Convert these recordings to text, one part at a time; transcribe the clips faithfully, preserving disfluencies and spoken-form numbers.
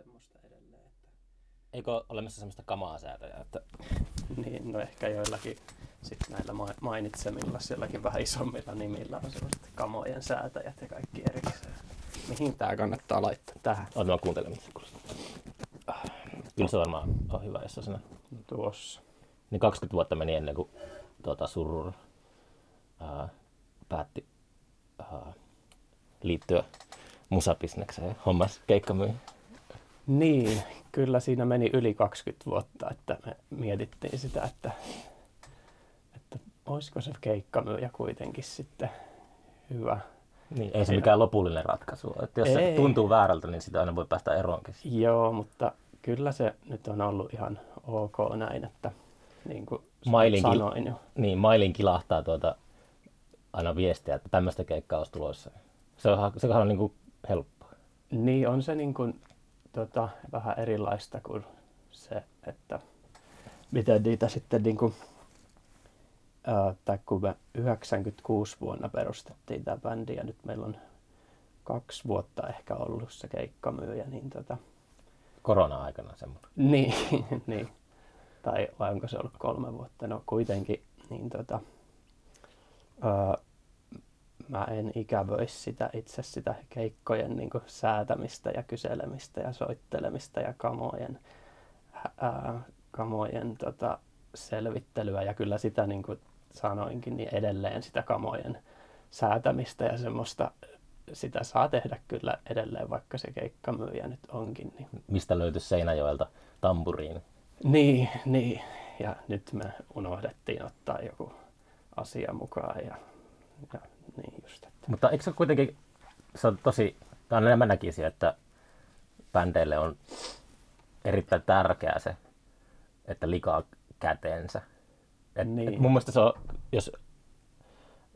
semmoista edelleen. Että... Eikö ole olemassa semmoista kamaa säätöjä? Että... niin, no ehkä joillakin sit näillä mainitsemilla, sielläkin vähän isommilla nimillä on semmoiset kamojen säätäjät ja kaikki erikseen. Mihin tää kannattaa laittaa? Tähän. Oot vaan kuuntelemassa. Kyllä se varmaan on hyvä, jos on no, tuossa. Niin kaksikymmentä vuotta meni ennen kuin tuota, Surur äh, päätti äh, liittyä musabisnekseen, hommas keikkamyy. Niin, kyllä siinä meni yli kaksikymmentä vuotta, että me mietittiin sitä, että, että olisiko se keikkamyyjä kuitenkin sitten hyvä. Niin, ei se mikään lopullinen ratkaisu, että jos ei. Se tuntuu väärältä, niin sitä aina voi päästä eroonkin. Joo, mutta kyllä se nyt on ollut ihan ok näin, että niin kuin mailin sanoin jo. Niin, mailin kilahtaa tuota aina viestiä, että tämmöistä keikkaa olisi tulossa. Se on, se on niin kuin helppoa. Niin, on se niin kuin, tota, vähän erilaista kuin se, että miten niitä sitten niin kuin, ää, tai kun me yhdeksänkymmentäkuusi vuonna perustettiin tämä bändi ja nyt meillä on kaksi vuotta ehkä ollut se keikkamyyjä, niin tota... korona-aikana semmoinen. Niin, niin. Tai vai onko se ollut kolme vuotta? No kuitenkin, niin tota... Ää, mä en ikävöisi sitä itse sitä keikkojen niin kuin säätämistä ja kyselemistä ja soittelemista ja kamojen, ää, kamojen tota, selvittelyä. Ja kyllä sitä, niin kuin sanoinkin, niin edelleen sitä kamojen säätämistä ja semmoista, sitä saa tehdä kyllä edelleen, vaikka se keikkamyyjä nyt onkin. Niin. Mistä löytyisi Seinäjoelta tampuriin? Niin, niin. Ja nyt me unohdettiin ottaa joku asia mukaan. Ja, ja niin just, että. Mutta eikö se kuitenkin, se on tosi, tai mä näkisin, että bändeille on erittäin tärkeää se, että likaa käteensä. Et, niin. Et mun mielestä se on, jos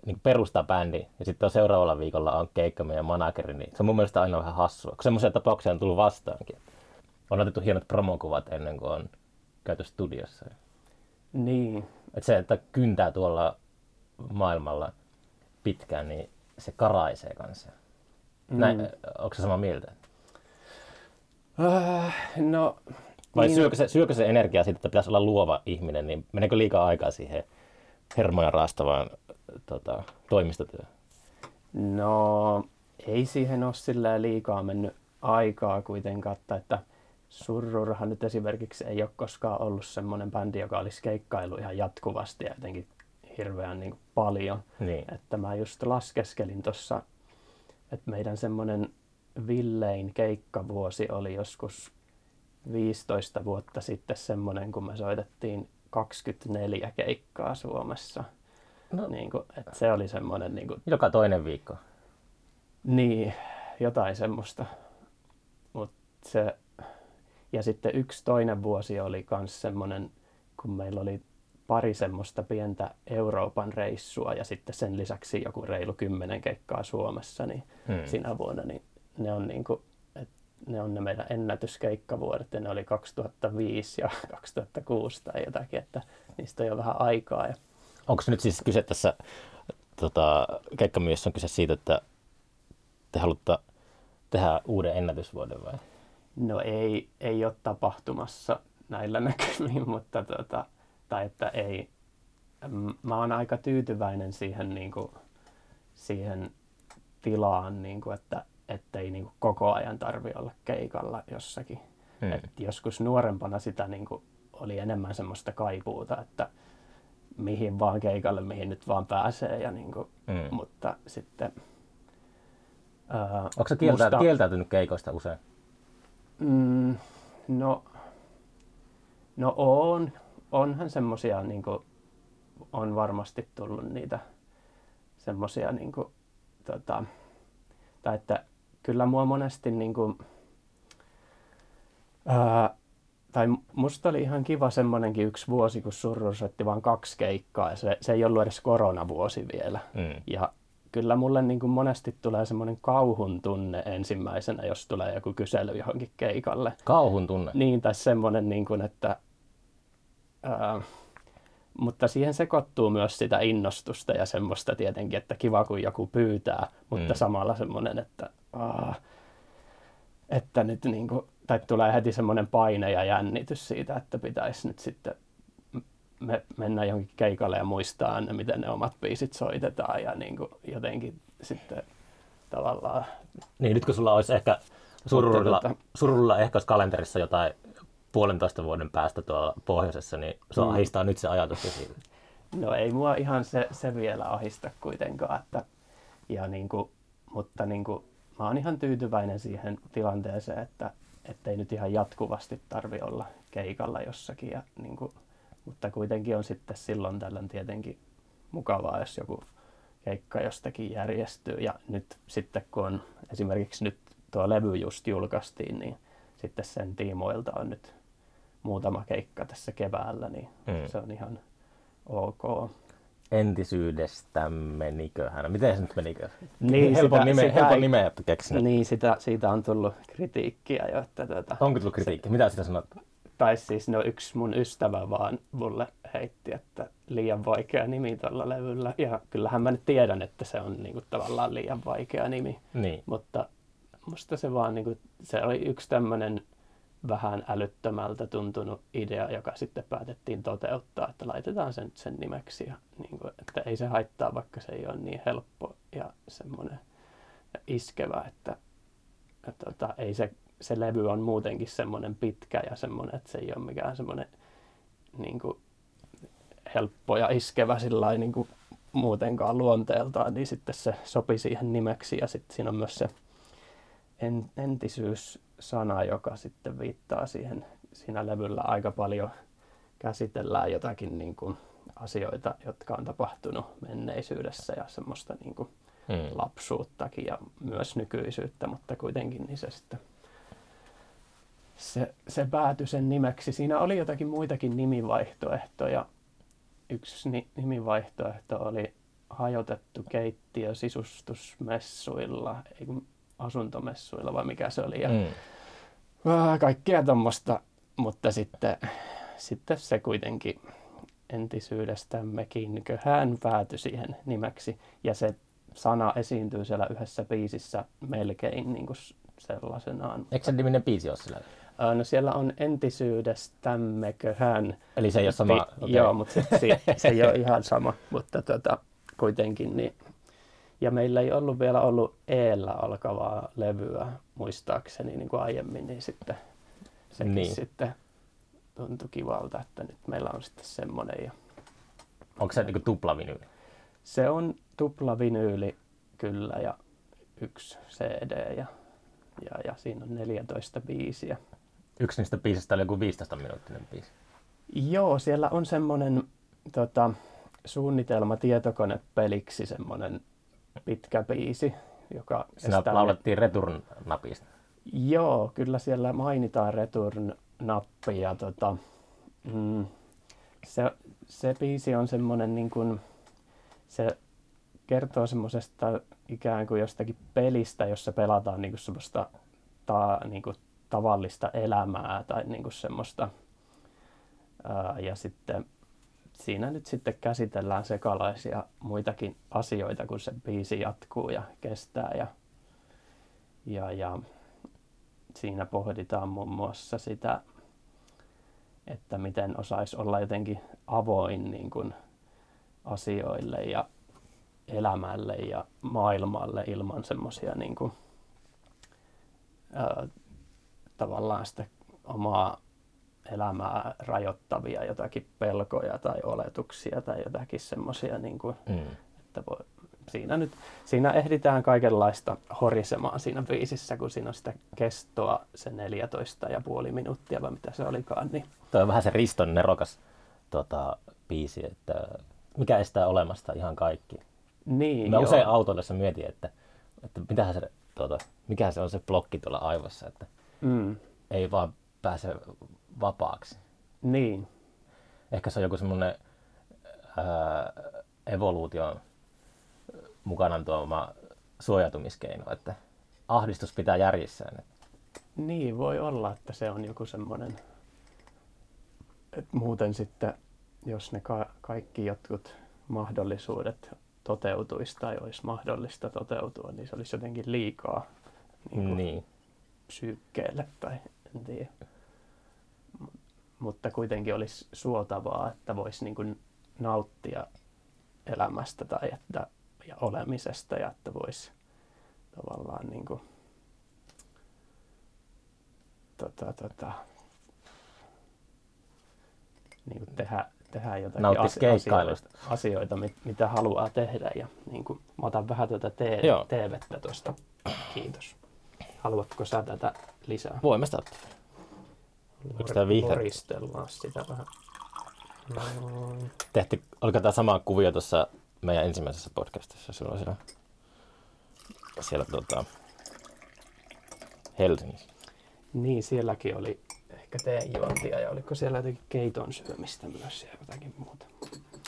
niin perustaa bändi ja sitten seuraavalla viikolla on keikka meidän manageri, niin se on mun mielestä aina vähän hassua, kun semmoisia tapauksia on tullut vastaankin. On otettu hienot promokuvat ennen kuin on käyty studiossa. Niin. Et se, että kyntää tuolla maailmalla pitkään, niin se karaisee kanssa. Mm. Onko se samaa mieltä? Äh, no, Vai niin... syökö se, syökö se energia siitä, että pitäisi olla luova ihminen, niin meneekö liikaa aikaa siihen hermoja raastavaan tota, toimistotyöhön? No, ei siihen ole sillä liikaa mennyt aikaa kuitenkaan, että Surrurhan nyt esimerkiksi ei ole koskaan ollut semmoinen bändi, joka olisi keikkailu ihan jatkuvasti ja jotenkin hirveän niin kuin paljon. Niin. Että mä just laskeskelin tuossa, että meidän semmoinen villein keikkavuosi oli joskus viisitoista vuotta sitten semmoinen, kun me soitettiin kaksikymmentäneljä keikkaa Suomessa. No. Niin kuin, että se oli semmoinen... Niin kuin, joka toinen viikko. Niin, jotain semmoista. Mut se, ja sitten yksi toinen vuosi oli myös semmoinen, kun meillä oli pari semmoista pientä Euroopan reissua ja sitten sen lisäksi joku reilu kymmenen keikkaa Suomessa niin hmm. sinä vuonna, niin ne on niinku, et ne on ne meidän ennätyskeikkavuodet ja ne oli kaksituhattaviisi ja kaksituhattakuusi tai jotakin, että niistä on jo vähän aikaa. Ja... Onko nyt siis kyse tässä, tota, keikkamyyjässä on kyse siitä, että te haluatte tehdä uuden ennätysvuoden vai? No ei, ei ole tapahtumassa näillä näkymin, mutta tota, tai että ei, mä oon aika tyytyväinen siihen, niin kuin, siihen tilaan, niin kuin, että ettei niin kuin, koko ajan tarvi olla keikalla jossakin. Hmm. Et joskus nuorempana sitä niin kuin, oli enemmän semmoista kaipuuta, että mihin vaan keikalle, mihin nyt vaan pääsee. Ja, niin kuin, hmm. Mutta sitten... Ää, onko sä kieltä, musta, kieltäytynyt keikoista usein? Mm, no, no on. Onhan semmosia, niinku, on varmasti tullut niitä semmosia, niinku, tota, tai että kyllä mua monesti, niinku, ää, tai musta oli ihan kiva semmonenkin yksi vuosi, kun Surrur soitti vaan kaksi keikkaa ja se, se ei ollut edes koronavuosi vielä. Mm. Ja kyllä mulle niinku monesti tulee semmoinen kauhun tunne ensimmäisenä, jos tulee joku kysely johonkin keikalle. Kauhun tunne? Niin, tai semmoinen, niinku, että... Uh, mutta siihen sekoittuu myös sitä innostusta ja semmoista tietenkin, että kiva kun joku pyytää, mutta mm. samalla semmoinen, että, uh, että nyt niinku tai tulee heti semmoinen paine ja jännitys siitä, että pitäisi nyt sitten me mennä johonkin keikalle ja muistaa ne, miten ne omat biisit soitetaan ja niin kuin jotenkin sitten tavallaan... Niin, nyt kun sulla olisi ehkä surulla, surulla ehkä olisi kalenterissa jotain puolentoista vuoden päästä tuolla pohjoisessa, niin se mm. ahistaa nyt se ajatus siitä. No ei mua ihan se, se vielä ahista kuitenkaan, että, ja niin kuin, mutta niin kuin, mä oon ihan tyytyväinen siihen tilanteeseen, että ei nyt ihan jatkuvasti tarvi olla keikalla jossakin. Ja niin kuin, mutta kuitenkin on sitten silloin tällöin tietenkin mukavaa, jos joku keikka jostakin järjestyy. Ja nyt sitten kun on esimerkiksi nyt tuo levy just julkaistiin, niin sitten sen tiimoilta on nyt muutama keikka tässä keväällä, niin mm. se on ihan ok. Entisyydestä meniköhän. Miten se nyt menikö? Niin, helpon sitä, nimeä, sitä, helpon nimeä keksinyt. Niin, sitä, siitä on tullut kritiikkiä jo. Että tuota, onko tullut kritiikkiä? Se, mitä sitä sanot? Tai siis no, yksi mun ystävä vaan mulle heitti, että liian vaikea nimi tuolla levyllä. Ja kyllähän mä nyt tiedän, että se on niinku tavallaan liian vaikea nimi. Niin. Mutta musta se vaan niinku, se oli yksi tämmönen vähän älyttömältä tuntunut idea, joka sitten päätettiin toteuttaa, että laitetaan se nyt sen nimeksi. Ja niin kuin, että ei se haittaa, vaikka se ei ole niin helppo ja semmoinen iskevä, että, että, että ei se, se levy on muutenkin semmoinen pitkä ja semmoinen, että se ei ole mikään semmoinen niin kuin helppo ja iskevä sillain niin kuin muutenkaan luonteeltaan, niin sitten se sopi siihen nimeksi ja sitten siinä on myös se en, entisyys. Sana, joka sitten viittaa siihen, siinä levyllä aika paljon käsitellään jotakin niin kuin asioita, jotka on tapahtunut menneisyydessä ja semmoista niin kuin hmm. lapsuuttakin ja myös nykyisyyttä, mutta kuitenkin niin se sitten se, se päätyi sen nimeksi. Siinä oli jotakin muitakin nimivaihtoehtoja. Yksi ni, nimivaihtoehto oli hajotettu keittiö sisustusmessuilla, ei kun asuntomessuilla vai mikä se oli ja mm. kaikkea tuommoista, mutta sitten, sitten se kuitenkin entisyydestämmekinköhän päätyi siihen nimeksi ja se sana esiintyy siellä yhdessä biisissä melkein niin kuin sellaisenaan. Eikö se niminen biisi ole siellä? No siellä on entisyydestämmeköhän. Eli se ei ole sama? Okay. Joo, mutta se, se, se ei ole ihan sama, mutta tota, kuitenkin niin. Ja meillä ei ollut vielä ollut Eellä alkavaa levyä, muistaakseni niin kuin aiemmin, niin sitten sekin niin. sitten tuntui kivalta, että nyt meillä on sitten semmoinen. Ja... Onko se niin kuin tuplavinyyli? Se on tuplavinyyli kyllä ja yksi C D ja, ja, ja siinä on neljätoista biisiä. Yksi niistä biisistä oli joku viisitoista minuuttinen biisi? Joo, siellä on semmoinen tota, suunnitelma tietokonepeliksi semmoinen pitkä biisi, joka... Sinä laulettiin Return-napista. Joo, kyllä siellä mainitaan Return-nappi ja tota, mm, se, se biisi on semmoinen niin kuin, se kertoo semmoisesta ikään kuin jostakin pelistä, jossa pelataan niin kuin semmoista ta, niin kuin tavallista elämää tai niin kuin semmoista ää, ja sitten siinä nyt sitten käsitellään sekalaisia muitakin asioita, kun se biisi jatkuu ja kestää. Ja, ja, ja siinä pohditaan muun muassa sitä, että miten osaisi olla jotenkin avoin niin kuin asioille ja elämälle ja maailmalle ilman semmoisia niin kuin, äh, tavallaan sitä omaa elämää rajoittavia jotakin pelkoja tai oletuksia tai jotakin semmoisia, niin kuin, mm. että voi, siinä, nyt, siinä ehditään kaikenlaista horisemaan siinä biisissä, kun siinä on sitä kestoa, se neljätoista ja puoli minuuttia vai mitä se olikaan. Niin. Tuo on vähän se Riston nerokas tota, biisi, että mikä estää olemasta ihan kaikki. Niin, mä joo. usein autoillessa mietin, että, että mitähän se, tuota, mikä se on se blokki tuolla aivossa, että mm. ei vaan pääse vapaaksi. Niin. Ehkä se on joku semmoinen evoluution mukanaan tuoma suojautumiskeino, että ahdistus pitää järjissään. Niin, voi olla, että se on joku semmoinen, että muuten sitten, jos ne ka- kaikki jotkut mahdollisuudet toteutuisi tai olisi mahdollista toteutua, niin se olisi jotenkin liikaa niin kuin niin. psyykkeelle tai en tiedä. Mutta kuitenkin olisi suotavaa, että voisi niin kuin nauttia elämästä tai että, ja olemisesta ja että voisi tavallaan niin kuin, tota, tota, niin kuin tehdä, tehdä jotakin asioita, asioita, mitä haluaa tehdä. Ja niin kuin, mä otan vähän tuota teevettä tuosta. Kiitos. Haluatko sä tätä lisää? Voin mä sitä ottaa. Onko tämä vihreä? Loristellaan sitä vähän. Noin. Tehti, oliko tämä sama kuvio tuossa meidän ensimmäisessä podcastissa? Silloin siellä, siellä tuota, Helsingissä. Niin, sielläkin oli ehkä teenjuontia ja oliko siellä jotenkin keiton syömistä myös ja jotakin muuta.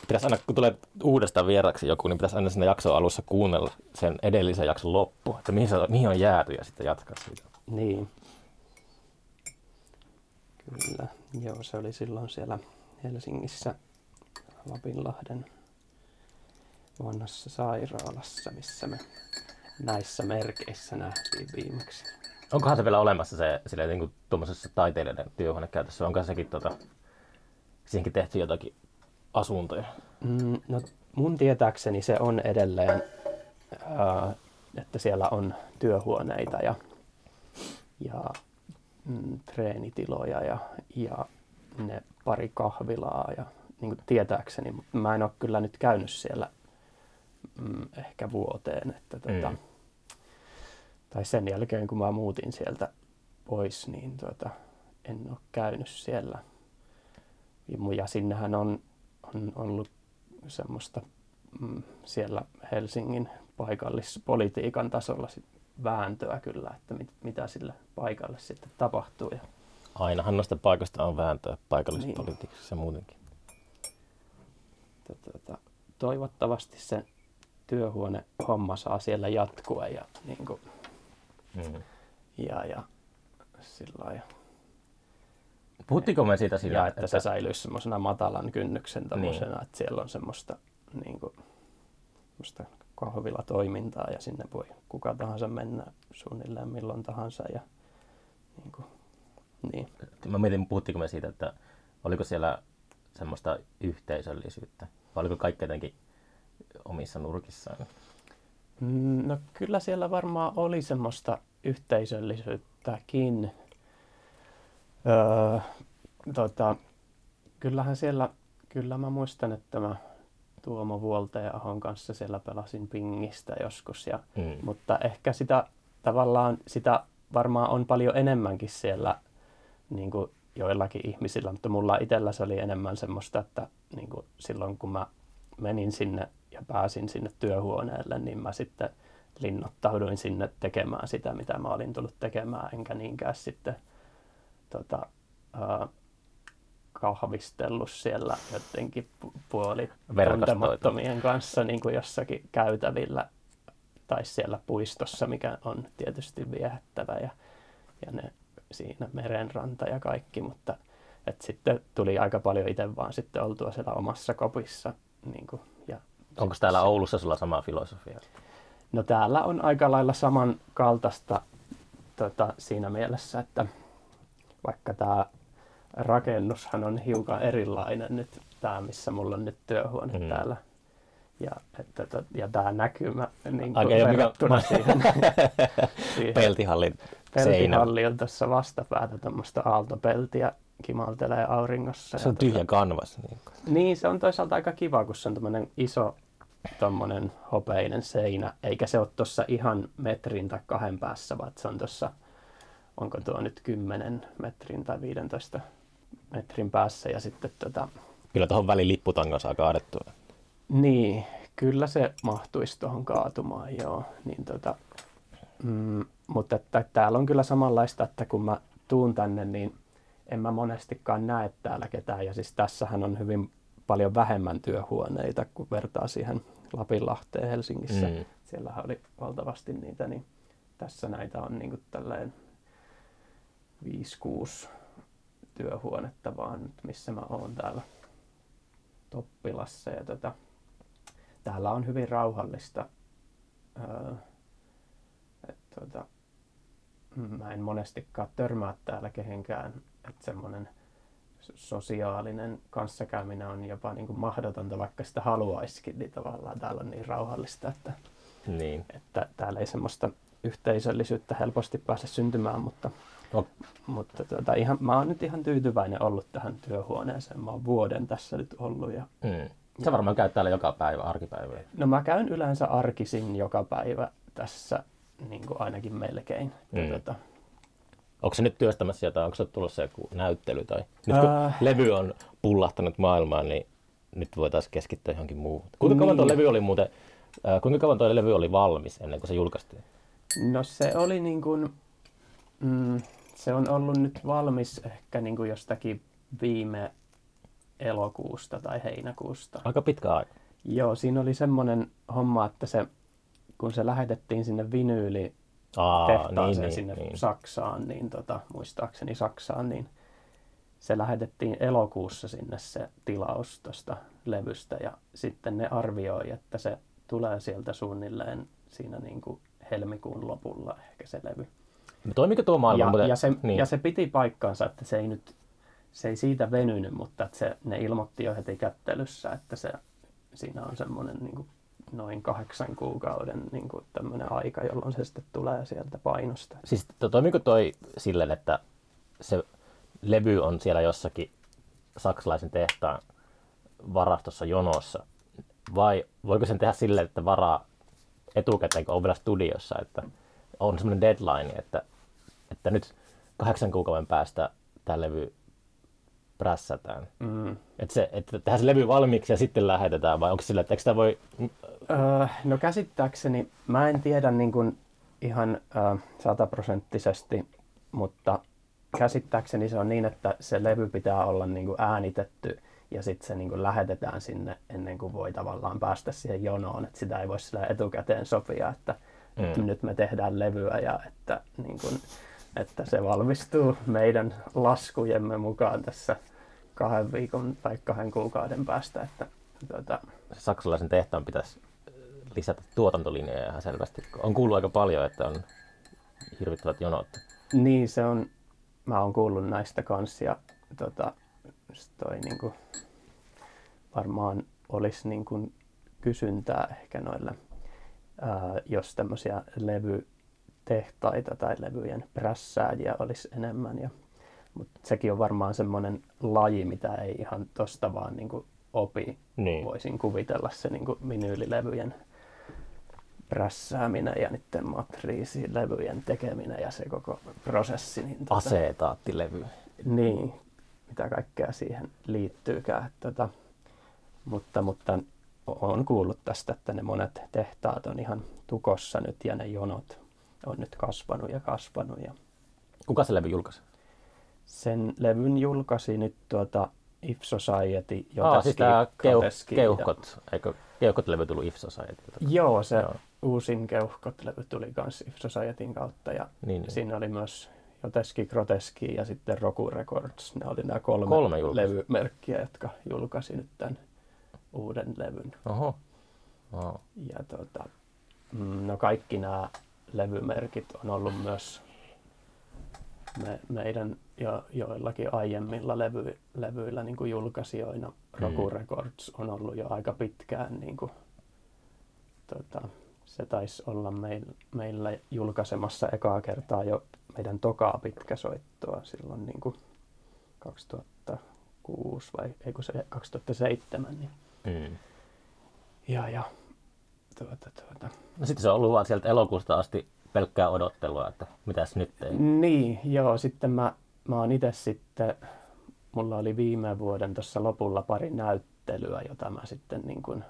Pitäisi aina, kun tulee uudestaan vieraksi joku, niin pitäisi aina siinä jakson alussa kuunnella sen edellisen jakson loppu, että mihin, se, mihin on jääty ja sitten jatkaa siitä. Niin. Kyllä. Joo, se oli silloin siellä Helsingissä Lapinlahden vanhassa sairaalassa, missä me näissä merkeissä nähtiin viimeksi. Onkohan se vielä olemassa se silleen, niin kuin tuommoisessa taiteilijoiden työhuonekäytössä? Onko sekin tota, siihenkin tehty jotakin asuntoja? Mm, no mun tietääkseni se on edelleen, äh, että siellä on työhuoneita ja, ja mm, treenitiloja ja, ja ne pari kahvilaa ja niin kuin tietääkseni. Mä en ole kyllä nyt käynyt siellä mm, ehkä vuoteen. Että, tota, mm. Tai sen jälkeen, kun mä muutin sieltä pois, niin tuota, en ole käynyt siellä. Ja sinnehän on, on ollut semmoista mm, siellä Helsingin paikallispolitiikan tasolla sit vääntöä kyllä, että mit, mitä sille paikalle sitten tapahtuu. Ainahan noista paikoista on vääntöä paikallispolitiikassa niin. Muutenkin. Tota, toivottavasti se työhuone-homma saa siellä jatkua ja niin kuin, Mm. Ja, ja, ja. Puhuttiinko me siitä sillä, ja, että, että se säilyisi semmoisena matalan kynnyksen tommosena, niin. Että siellä on semmoista, niin kuin, semmoista kahvilatoimintaa ja sinne voi kuka tahansa mennä suunnilleen milloin tahansa. Ja, niin kuin, niin. Mä mietin, puhuttiinko me siitä, että oliko siellä semmoista yhteisöllisyyttä vai oliko kaikki jotenkin omissa nurkissaan? No kyllä siellä varmaan oli semmoista yhteisöllisyyttäkin. Öö, tota, kyllähän siellä, kyllä mä muistan, että mä Tuomo Vuolteenahon kanssa siellä pelasin pingistä joskus. Ja, mm. Mutta ehkä sitä tavallaan, sitä varmaan on paljon enemmänkin siellä niin kuin joillakin ihmisillä, mutta mulla itsellä se oli enemmän semmoista, että niin kuin silloin kun mä menin sinne, ja pääsin sinne työhuoneelle, niin mä sitten linnoittauduin sinne tekemään sitä, mitä mä olin tullut tekemään, enkä niinkään sitten tota, äh, kahvistellut siellä jotenkin puoli tuntemattomien kanssa niin kuin jossakin käytävillä tai siellä puistossa, mikä on tietysti viehättävä ja, ja ne, siinä merenranta ja kaikki, mutta et sitten tuli aika paljon itse vaan sitten oltua siellä omassa kopissa niin kuin, ja onko täällä Oulussa sulla sama filosofia? No täällä on aika lailla samankaltaista tota, siinä mielessä, että vaikka tämä rakennushan on hiukan erilainen nyt, tämä missä mulla on nyt työhuone mm-hmm. täällä. Ja, että, to, ja tämä näkymä niin kuin okay, verrattuna mikä... siihen, siihen peltihallin peltihalli on tuossa vastapäätä, tuommoista aaltopeltiä. Kimaltelee auringossa. Se on tyhjä tuota, kanvas. Niin. niin, se on toisaalta aika kiva, kun se on tommonen iso tommonen hopeinen seinä. Eikä se ole tuossa ihan metrin tai kahden päässä, vaan se on tuossa, onko tuo nyt kymmenen metrin tai viidentoista metrin päässä. Ja sitten, tota, kyllä tuohon väliin lipputangan saa kaadettua. Niin, kyllä se mahtuisi tuohon kaatumaan, joo. Niin, tota, mm, mutta että, täällä on kyllä samanlaista, että kun mä tuun tänne, niin en mä monestikaan näe täällä ketään, ja siis tässähän on hyvin paljon vähemmän työhuoneita, kun vertaa siihen Lapinlahteen Helsingissä. Mm. Siellähän oli valtavasti niitä, niin tässä näitä on niin kuin tälleen viisi kuusi työhuonetta vaan nyt, missä mä oon täällä Toppilassa. Ja tota, täällä on hyvin rauhallista. Öö, et tota, mm-hmm. mä en monestikaan törmää täällä kehenkään, että semmoinen sosiaalinen kanssakäyminen on jopa niin kuin mahdotonta, vaikka sitä haluaisikin, niin tavallaan täällä on niin rauhallista, että, niin. että täällä ei semmoista yhteisöllisyyttä helposti pääse syntymään, mutta, no. mutta tuota, ihan, mä oon nyt ihan tyytyväinen ollut tähän työhuoneeseen, mä oon vuoden tässä nyt ollut. Ja, mm. Sä varmaan käyt täällä joka päivä, arkipäivä? No mä käyn yleensä arkisin joka päivä tässä, niin kuin ainakin melkein. Mm. Ja, tuota, onko se nyt työstämässä jotain, onko se tulossa joku näyttely? Tai? Nyt kun äh... levy on pullahtanut maailmaan, niin nyt voitaisiin keskittyä johonkin muuhun. Kuinka niin. kauan tuo levy oli muuten, äh, kuinka kauan tuo levy oli valmis ennen kuin se julkaistiin? No se oli niin kuin, mm, se on ollut nyt valmis ehkä niin kuin jostakin viime elokuusta tai heinäkuusta. Aika pitkä aika. Joo, siinä oli semmoinen homma, että se, kun se lähetettiin sinne vinyyli, Aa, tehtaaseen niin, sinne niin. Saksaan, niin tota, muistaakseni Saksaan, niin se lähetettiin elokuussa sinne se tilaus tuosta levystä ja sitten ne arvioi, että se tulee sieltä suunnilleen siinä niin kuin helmikuun lopulla ehkä se levy. No toimiko tuo maailma? Ja, muuten... ja, se, niin. ja se piti paikkaansa, että se ei nyt, se ei siitä venynyt, mutta että se, ne ilmoitti jo heti kättelyssä, että se, siinä on semmoinen niin kuin noin kahdeksan kuukauden niin kuin tämmöinen aika, jolloin se sitten tulee sieltä painosta. Siis toimiko toi silleen, että se levy on siellä jossakin saksalaisen tehtaan varastossa jonossa, vai voiko sen tehdä silleen, että varaa etukäteen, kun on vielä studiossa, että on semmoinen deadline, että, että nyt kahdeksan kuukauden päästä tämä levy prässätään. Mm. Että se, että tehdään se levy valmiiksi ja sitten lähetetään, vai onko sillä, että eikö sitä voi... Öö, no käsittääkseni, mä en tiedä niin kuin ihan öö, sataprosenttisesti, mutta käsittääkseni se on niin, että se levy pitää olla niin kuin äänitetty ja sitten se niin kuin lähetetään sinne ennen kuin voi tavallaan päästä siihen jonoon, että sitä ei voi sillä etukäteen sopia, että mm. nyt me tehdään levyä ja että niin kuin, että se valmistuu meidän laskujemme mukaan tässä kahden viikon tai kahden kuukauden päästä. Että, tuota... Saksalaisen tehtaan pitäisi lisätä tuotantolinjoja ihan selvästi. On kuullut aika paljon, että on hirvittävät jonot. Niin, se on, mä oon kuullut näistä kanssa ja tota, toi niinku, varmaan olisi niinku kysyntää ehkä noille, ää, jos tämmöisiä levy tehtaita tai levyjen prässääjiä olisi enemmän. Ja, mutta sekin on varmaan semmoinen laji, mitä ei ihan tosta vaan niin kuin opi. Niin. Voisin kuvitella se niin kuin vinyylilevyjen prässääminen ja niiden matriisilevyjen tekeminen ja se koko prosessi. Niin tota, aseetaattilevy. Niin, mitä kaikkea siihen liittyykään. Tota, mutta, mutta olen kuullut tästä, että ne monet tehtaat on ihan tukossa nyt ja ne jonot on nyt kasvanut ja kasvanut. Ja... Kuka se levy julkaisi? Sen levyn julkaisi nyt tuota If Society. Ah, siis tämä keu- Keuhkot. Eikö Keuhkot-levy tullut If Societylta? Joo, se Joo. uusin Keuhkot-levy tuli myös If Societyn kautta. Ja niin, niin. Siinä oli myös Joteski, Groteski ja sitten Roku Records. Ne oli nämä kolme, kolme levymerkkiä, jotka julkaisi nyt tämän uuden levyn. Oho. Oho. Ja tuota, no kaikki nämä levymerkit on ollut myös me, meidän jo, joillakin aiemmilla levy, levyillä niin kuin julkaisijoina. Roku Records on ollut jo aika pitkään. Niin kuin, tota, se taisi olla meil, meillä julkaisemassa ekaa kertaa jo meidän tokaa pitkäsoittoa silloin niin kuin kaksituhattakuusi vai ei kun se kaksituhattaseitsemän. Niin. Mm. Ja, ja, Tuota, tuota. No sitten se on ollut vaan sieltä elokuusta asti pelkkää odottelua, että mitäs nyt ei. Niin, joo. Sitten mä, mä oon itse sitten, mulla oli viime vuoden tuossa lopulla pari näyttelyä, jota mä sitten niin kuin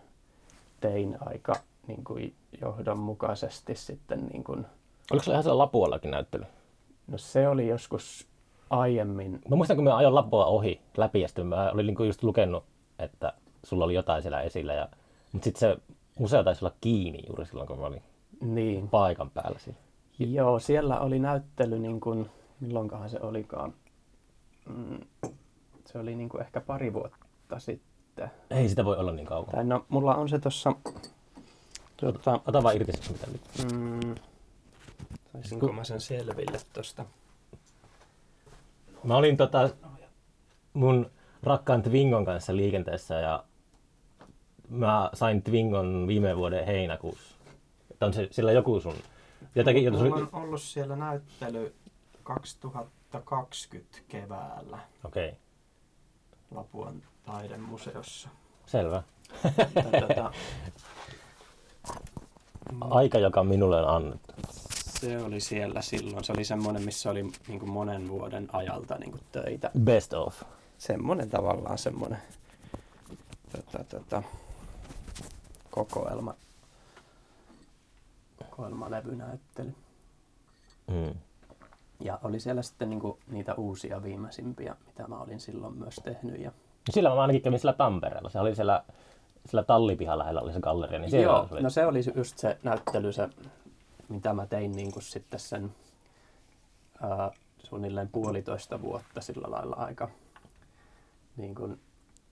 tein aika niin kuin johdonmukaisesti sitten. Niin kuin... Oliko se ihan siellä Lapuallakin näyttely? No se oli joskus aiemmin. Mä muistan, kun mä ajoin Lapua ohi läpi ja sitten mä olin niin kuin just lukenut, että sulla oli jotain siellä esillä. Ja... Mutta sitten se... Museo taisi olla kiinni juuri silloin, kun mä olin niin. paikan päällä siellä. Joo, siellä oli näyttely, niin kuin, milloinkahan se olikaan, mm, se oli niin kuin ehkä pari vuotta sitten. Ei sitä voi olla niin kauan. Tai no, mulla on se tuossa... Tuota, ota, ota vaan irti, mitä nyt. Mm, Saisinko mä sen selville tosta? Mä olin tota mun rakkaan Twingon kanssa liikenteessä ja mä sain Twingon viime vuoden heinäkuussa. Tämä on se, sillä joku sun... Jotakin, jotain... Mulla on ollut siellä näyttely kaksituhattakaksikymmentä keväällä. Okei. Okay. Lapuan taidemuseossa. Selvä. Tätä... Aika, joka minulle on annettu. Se oli siellä silloin. Se oli semmoinen, missä oli niin kuin monen vuoden ajalta niin kuin töitä. Best of. Semmoinen tavallaan semmoinen tota, tota, kokoelma, kokoelmalevynäyttely. Mm. Ja oli siellä sitten niin kuin niitä uusia viimeisimpiä, mitä mä olin silloin myös tehnyt. Ja... Sillä mä ainakin kävin sillä Tampereella. Se oli siellä... Sillä tallipihan lähellä oli se galleria, niin siellä Joo, oli. No se oli just se näyttely, se, mitä mä tein niin kuin sitten sen ää, suunnilleen puolitoista vuotta sillä lailla aika niin kuin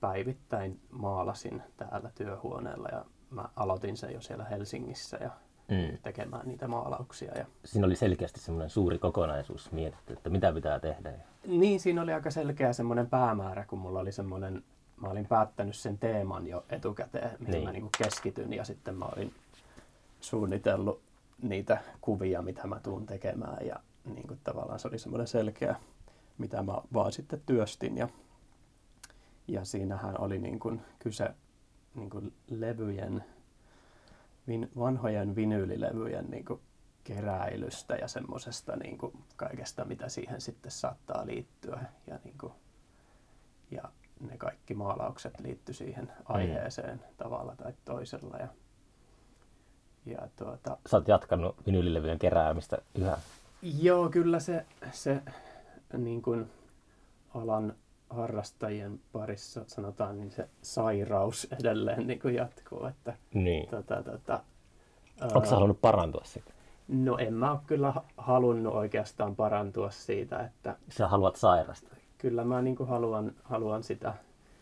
päivittäin maalasin täällä työhuoneella ja mä aloitin sen jo siellä Helsingissä ja mm. tekemään niitä maalauksia. Ja... Siinä oli selkeästi semmoinen suuri kokonaisuus mietitty, että mitä pitää tehdä. Niin, siinä oli aika selkeä semmoinen päämäärä, kun mulla oli semmoinen mä olin päättänyt sen teeman jo etukäteen, mihin niin. mä niinku keskityn ja sitten mä olin suunnitellut niitä kuvia, mitä mä tuun tekemään ja niinku tavallaan se oli semmoinen selkeä, mitä mä vaan sitten työstin ja, ja siinähän oli niinku kyse niinku levyjen, vin, vanhojen vinyylilevyjen niinku keräilystä ja semmoisesta niinku kaikesta, mitä siihen sitten saattaa liittyä ja, niinku, ja ne kaikki maalaukset liittyi siihen aiheeseen mm. tavalla tai toisella. Ja, ja tuota, sä oot jatkanut vinyylilevyjen keräämistä yhä? Joo, kyllä se, se niin kuin alan harrastajien parissa sanotaan, niin se sairaus edelleen niin kuin jatkuu. Että, niin. Tota, tota, Onko sä halunnut parantua siitä? No en mä ole kyllä halunnut oikeastaan parantua siitä. Että sä haluat sairastaa? Kyllä mä niin kuin haluan, haluan sitä.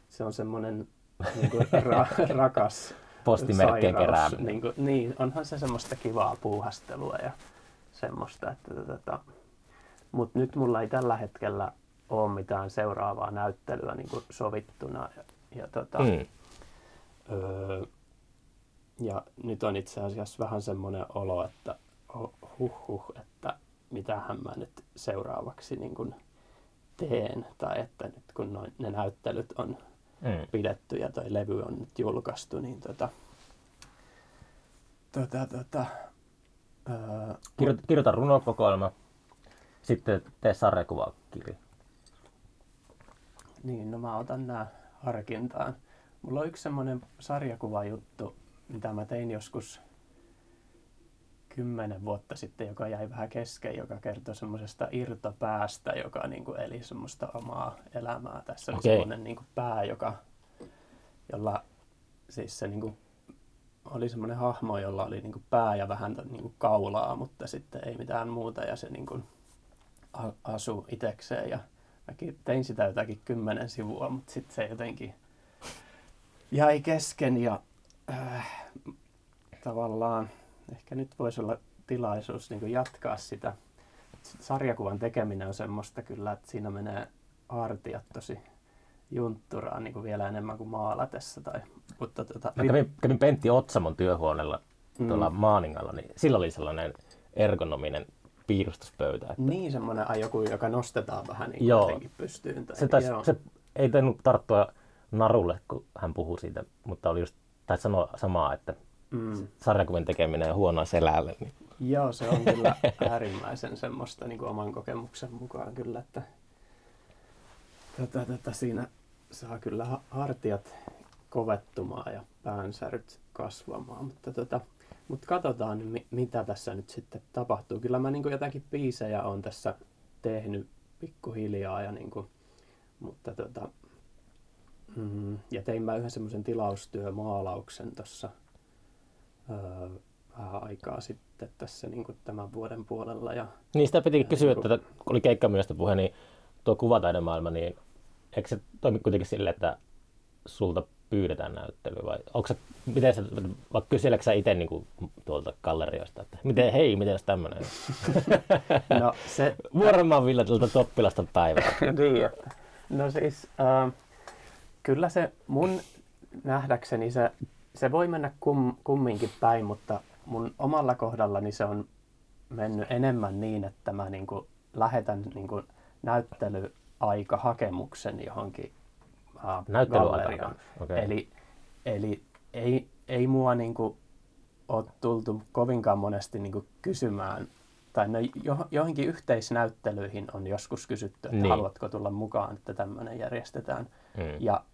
Se on semmoinen niin kuin ra- rakas postimerkkien kerääminen. Niin, kuin, niin, onhan se semmoista kivaa puuhastelua ja semmoista. Että, tota, mut nyt mulla ei tällä hetkellä ole mitään seuraavaa näyttelyä niin kuin sovittuna. Ja, ja, tota, mm. öö, ja nyt on itse asiassa vähän semmoinen olo, että huh huh, että mitähän mä nyt seuraavaksi... Niin kuin, teen, tai että nyt kun noin, ne näyttelyt on mm. pidetty ja toi levy on nyt julkaistu, niin tota... tota, tota öö, Kirjoita, kirjoita runokokoelma, sitten tee sarjakuvakirja. Niin, no mä otan nää harkintaan. Mulla on yksi semmonen sarjakuvajuttu, mitä mä tein joskus kymmenen vuotta sitten, joka jäi vähän kesken, joka kertoi semmoisesta irtopäästä, joka niin kuin eli semmoista omaa elämää. Tässä oli semmoinen niin kuin pää, joka, jolla siis se niin kuin oli semmoinen hahmo, jolla oli niin kuin pää ja vähän niin kuin kaulaa, mutta sitten ei mitään muuta ja se niin kuin asui itsekseen. Ja mäkin tein sitä jotakin kymmenen sivua, mutta sitten se jotenkin jäi kesken ja äh, tavallaan ehkä nyt voisi olla tilaisuus niin kuin jatkaa sitä. Sarjakuvan tekeminen on semmoista kyllä, että siinä menee hartiat tosi juntturaan niin kuin vielä enemmän kuin maalatessa. Tai, mutta tuota, Mä kävin, kävin Pentti Otsamon työhuoneella tuolla mm. Maaningalla, niin sillä oli sellainen ergonominen piirustuspöytä. Että... Niin, semmoinen joku, joka nostetaan vähän niin jotenkin pystyyn. Tai... Se, taisi, se ei tainnut tarttua narulle, kun hän puhui siitä, mutta oli just, taisi sanoa samaa, että Mm. sarjakuvien tekeminen ja huonoa selälle. Niin. Joo, se on kyllä äärimmäisen semmoista niin kuin oman kokemuksen mukaan kyllä, että tätä, tätä, siinä saa kyllä hartiat kovettumaan ja päänsäryt kasvamaan, mutta, tota, mutta katsotaan mi- mitä tässä nyt sitten tapahtuu. Kyllä mä niin kuin jotakin biisejä olen tässä tehnyt pikkuhiljaa, ja niin kuin, mutta tota, mm, ja tein mä yhden semmoisen tilaustyömaalauksen tuossa Öö, vähän aikaa sitten tässä niin kuin tämän vuoden puolella. Ja, niin sitä pitikin kysyä, niin kuin... että kun oli keikkamyynnistä puhe, niin tuo kuvataidemaailma, niin eikö se toimi kuitenkin silleen, että sulta pyydetään näyttelyä vai onko sä, miten sä, vaikka kyseleekö sä itse niinku tuolta gallerioista, että miten, hei, miten olisi tämmöinen? No se... Vuorenmaan Ville tuolta Toppilasta päivää. Niin, no siis äh, kyllä se mun nähdäkseni se, se voi mennä kum, kumminkin päin, mutta mun omalla kohdallani se on mennyt enemmän niin, että mä niinku lähetän niinku näyttelyaikahakemuksen johonkin galleriaan. Okay. Eli, eli ei, ei mua niinku ole tultu kovinkaan monesti niinku kysymään, tai no jo, johonkin yhteisnäyttelyihin on joskus kysytty, että niin, haluatko tulla mukaan, että tämmöinen järjestetään. Mm. Ja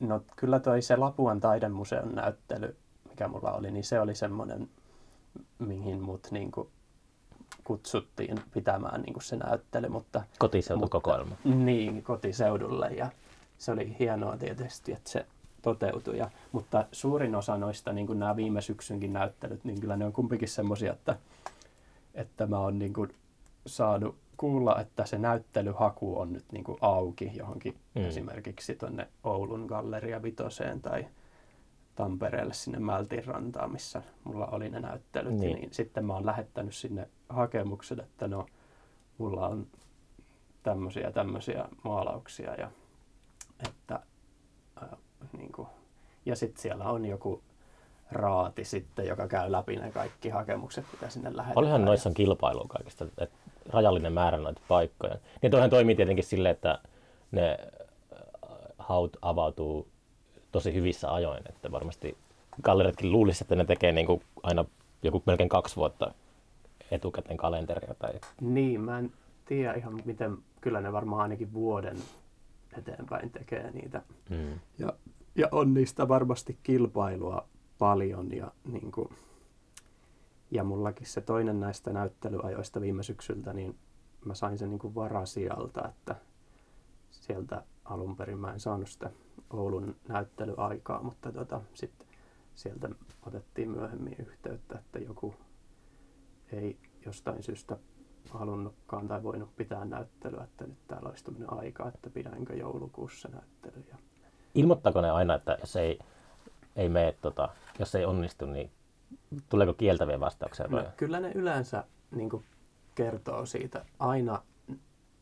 no kyllä toi se Lapuan taidemuseon näyttely, mikä mulla oli, niin se oli semmoinen, mihin mut niinku kutsuttiin pitämään niinku se näyttely. Mutta, kotiseutukokoelma. Mutta, niin, kotiseudulle. Ja se oli hienoa tietysti, että se toteutui. Ja, mutta suurin osa noista, niin kuin nämä viime syksynkin näyttelyt, niin kyllä ne on kumpikin semmoisia, että, että mä oon niin kuin saanut kuulla, että se näyttelyhaku on nyt niin kuin auki johonkin mm. esimerkiksi tuonne Oulun Galleria Vitoseen tai Tampereelle sinne Mältin rantaan, missä mulla oli ne näyttelyt. Niin. Niin sitten mä oon lähettänyt sinne hakemukset, että no, mulla on tämmöisiä tämmöisiä maalauksia ja että äh, niin kuin, ja sitten siellä on joku raati sitten, joka käy läpi ne kaikki hakemukset, mitä sinne lähetetään. Olihan noissa on kilpailua kaikista, että rajallinen määrä noita paikkoja. Niin toihan toimii tietenkin silleen, että ne haut avautuu tosi hyvissä ajoin, että varmasti galleritkin luulisivat, että ne tekee niin kuin aina joku melkein kaksi vuotta etukäteen kalenteria. Tai... Niin, mä en tiedä ihan miten, kyllä ne varmaan ainakin vuoden eteenpäin tekee niitä. Mm. Ja, ja on niistä varmasti kilpailua paljon. Ja, niin kuin, ja mullakin se toinen näistä näyttelyajoista viime syksyltä, niin mä sain sen niin kuin varasijalta, että sieltä alun perin mä en saanut sitä Oulun näyttelyaikaa, mutta tota, sitten sieltä otettiin myöhemmin yhteyttä, että joku ei jostain syystä halunnutkaan tai voinut pitää näyttelyä, että nyt täällä olisi tämmöinen aika, että pidänkö joulukuussa näyttelyä. Ilmoittaako ne aina, että jos ei, ei mene, tota, jos ei onnistu, niin tuleeko kieltäviä vastauksia? No, kyllä ne yleensä niin kuin, kertoo siitä. Aina,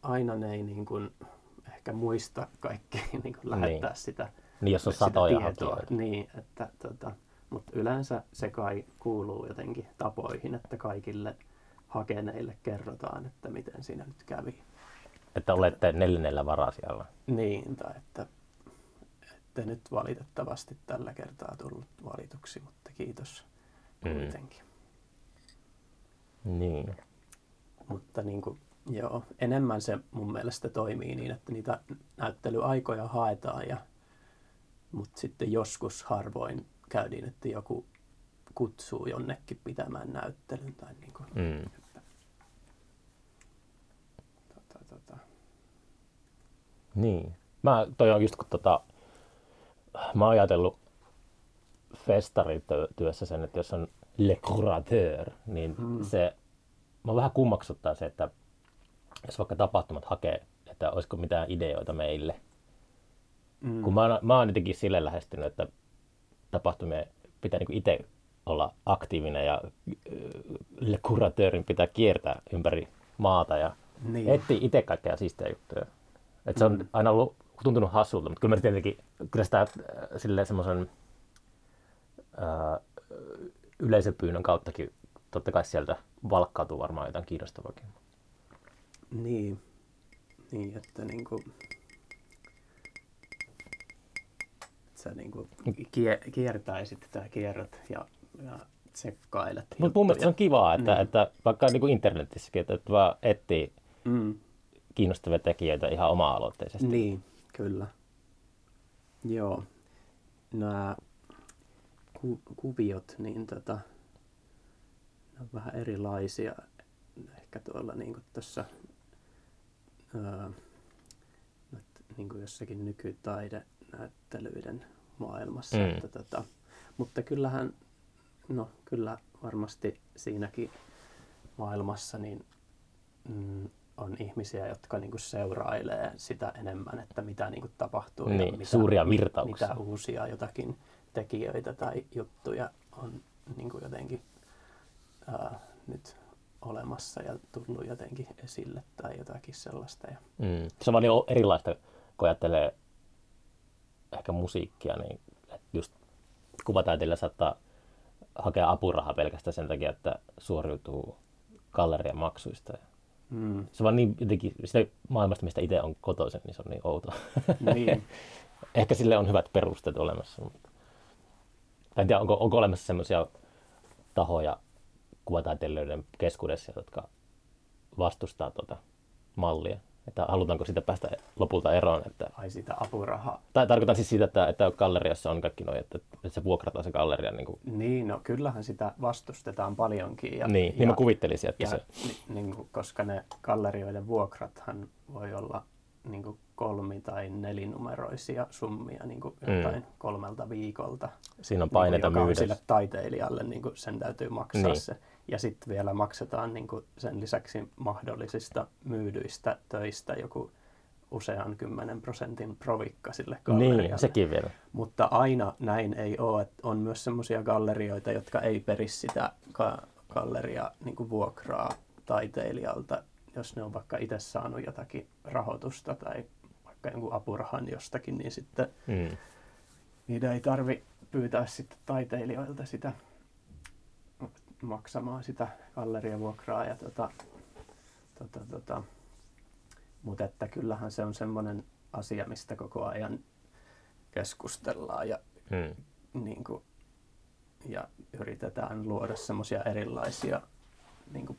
aina ne ei niin kuin, ehkä muista kaikki niin kuin, lähettää niin sitä, niin, jos on sitä satoja tietoa. Hakijoita. Niin, että, tota, mutta yleensä se kai kuuluu jotenkin tapoihin, että kaikille hakeneille kerrotaan, että miten siinä nyt kävi. Että olette neljännellä varasijalla. Niin, tai että ette nyt valitettavasti tällä kertaa tullut valituksi, mutta kiitos kuitenkin. Mm. Niin. Mutta niin kuin, joo, enemmän se mun mielestä toimii niin, että niitä näyttelyaikoja haetaan, ja, mutta sitten joskus harvoin käy niin, että joku kutsuu jonnekin pitämään näyttelyn tai niin kuin, mm. että, tota, tota. Niin. Mä toi on just kun tota, mä oon ajatellut festarityössä sen, että jos on le curateur, niin mm. se mä vähän kummaksuttaa se, että jos vaikka tapahtumat hakee, että olisiko mitään ideoita meille. Mm. Kun mä, mä oon jotenkin sille lähestynyt, että tapahtumia pitää niin itse olla aktiivinen ja le curatöörin pitää kiertää ympäri maata ja niin etsiä itse kaikkea siistejä juttuja. Et se on mm. aina ollut, tuntunut hassulta, mutta kyllä mä tietenkin, kyllä sitä silleen semmoisen yleisöpyynnön kauttakin totta kai sieltä valkkautuu varmaan jotain kiinnostavakin. Niin, niin että niinku... Sä niinku kiertäisit tai kierrät ja, ja tsekkailet. Mutta mun mielestä se on kivaa, että, mm. että vaikka niinku internetissäkin, että, että vaan etsii mm. kiinnostavia tekijöitä ihan oma-aloitteisesti. Niin, kyllä. Joo. Nämä ku, kuviot, niin tota, ne on vähän erilaisia. Ehkä tuolla niinku tuossa öö, niinku jossakin nykytaide näyttelyiden maailmassa, mm. että, tota, mutta kyllähän, no kyllä varmasti siinäkin maailmassa niin mm, on ihmisiä, jotka niin kuin seurailee sitä enemmän, että mitä niin kuin tapahtuu. Niin, ja mitä, suuria virtauksia. Mitä uusia jotakin tekijöitä tai juttuja on niin kuin jotenkin ää, nyt olemassa ja tullut jotenkin esille tai jotakin sellaista. Mm. Se on vaan jo erilaista, kun ajattelee ehkä musiikkia, niin just kuvataiteilija saattaa hakea apurahaa pelkästään sen takia, että suoriutuu gallerian maksuista. Mm. Se vaan niin jotenkin, sitä maailmasta, mistä itse on kotoisin, niin se on niin outoa. Niin. Ehkä sille on hyvät perusteet olemassa. Mutta... En tiedä, onko, onko olemassa sellaisia tahoja kuvataiteilijoiden keskuudessa, jotka vastustaa tuota mallia. Että halutaanko siitä päästä lopulta eroon. Että... Ai sitä apurahaa. Tai tarkoitan siis sitä, että, että galleriassa on kaikki noin, että, että se vuokrataan se galleria. Niin, kuin... niin, no kyllähän sitä vastustetaan paljonkin. Ja, niin, ja, niin mä kuvittelisin, että ja, se... Niin, niin, koska ne gallerioiden vuokrathan voi olla niin kuin kolmi- tai nelinumeroisia summia niin kuin jotain mm. kolmelta viikolta. Siinä on paineita niin kuin, myydessä. Joka on sille taiteilijalle, niin kuin sen täytyy maksaa niin. Se. Ja sitten vielä maksetaan niin kuin sen lisäksi mahdollisista myydyistä töistä joku usean kymmenen prosentin provikka sille gallerialle. Niin, sekin vielä. Mutta aina näin ei ole. Et on myös semmoisia gallerioita, jotka ei peri sitä galleria niin kuin vuokraa taiteilijalta, jos ne on vaikka itse saanut jotakin rahoitusta tai vaikka jonkun apurahan jostakin, niin sitten mm. niitä ei tarvitse pyytää sitten taiteilijoilta sitä maksamaan sitä galleriavuokraa. Ja tota, tota, tota. Mutta että kyllähän se on semmoinen asia, mistä koko ajan keskustellaan ja, mm. niin kuin, ja yritetään luoda semmoisia erilaisia niin kuin,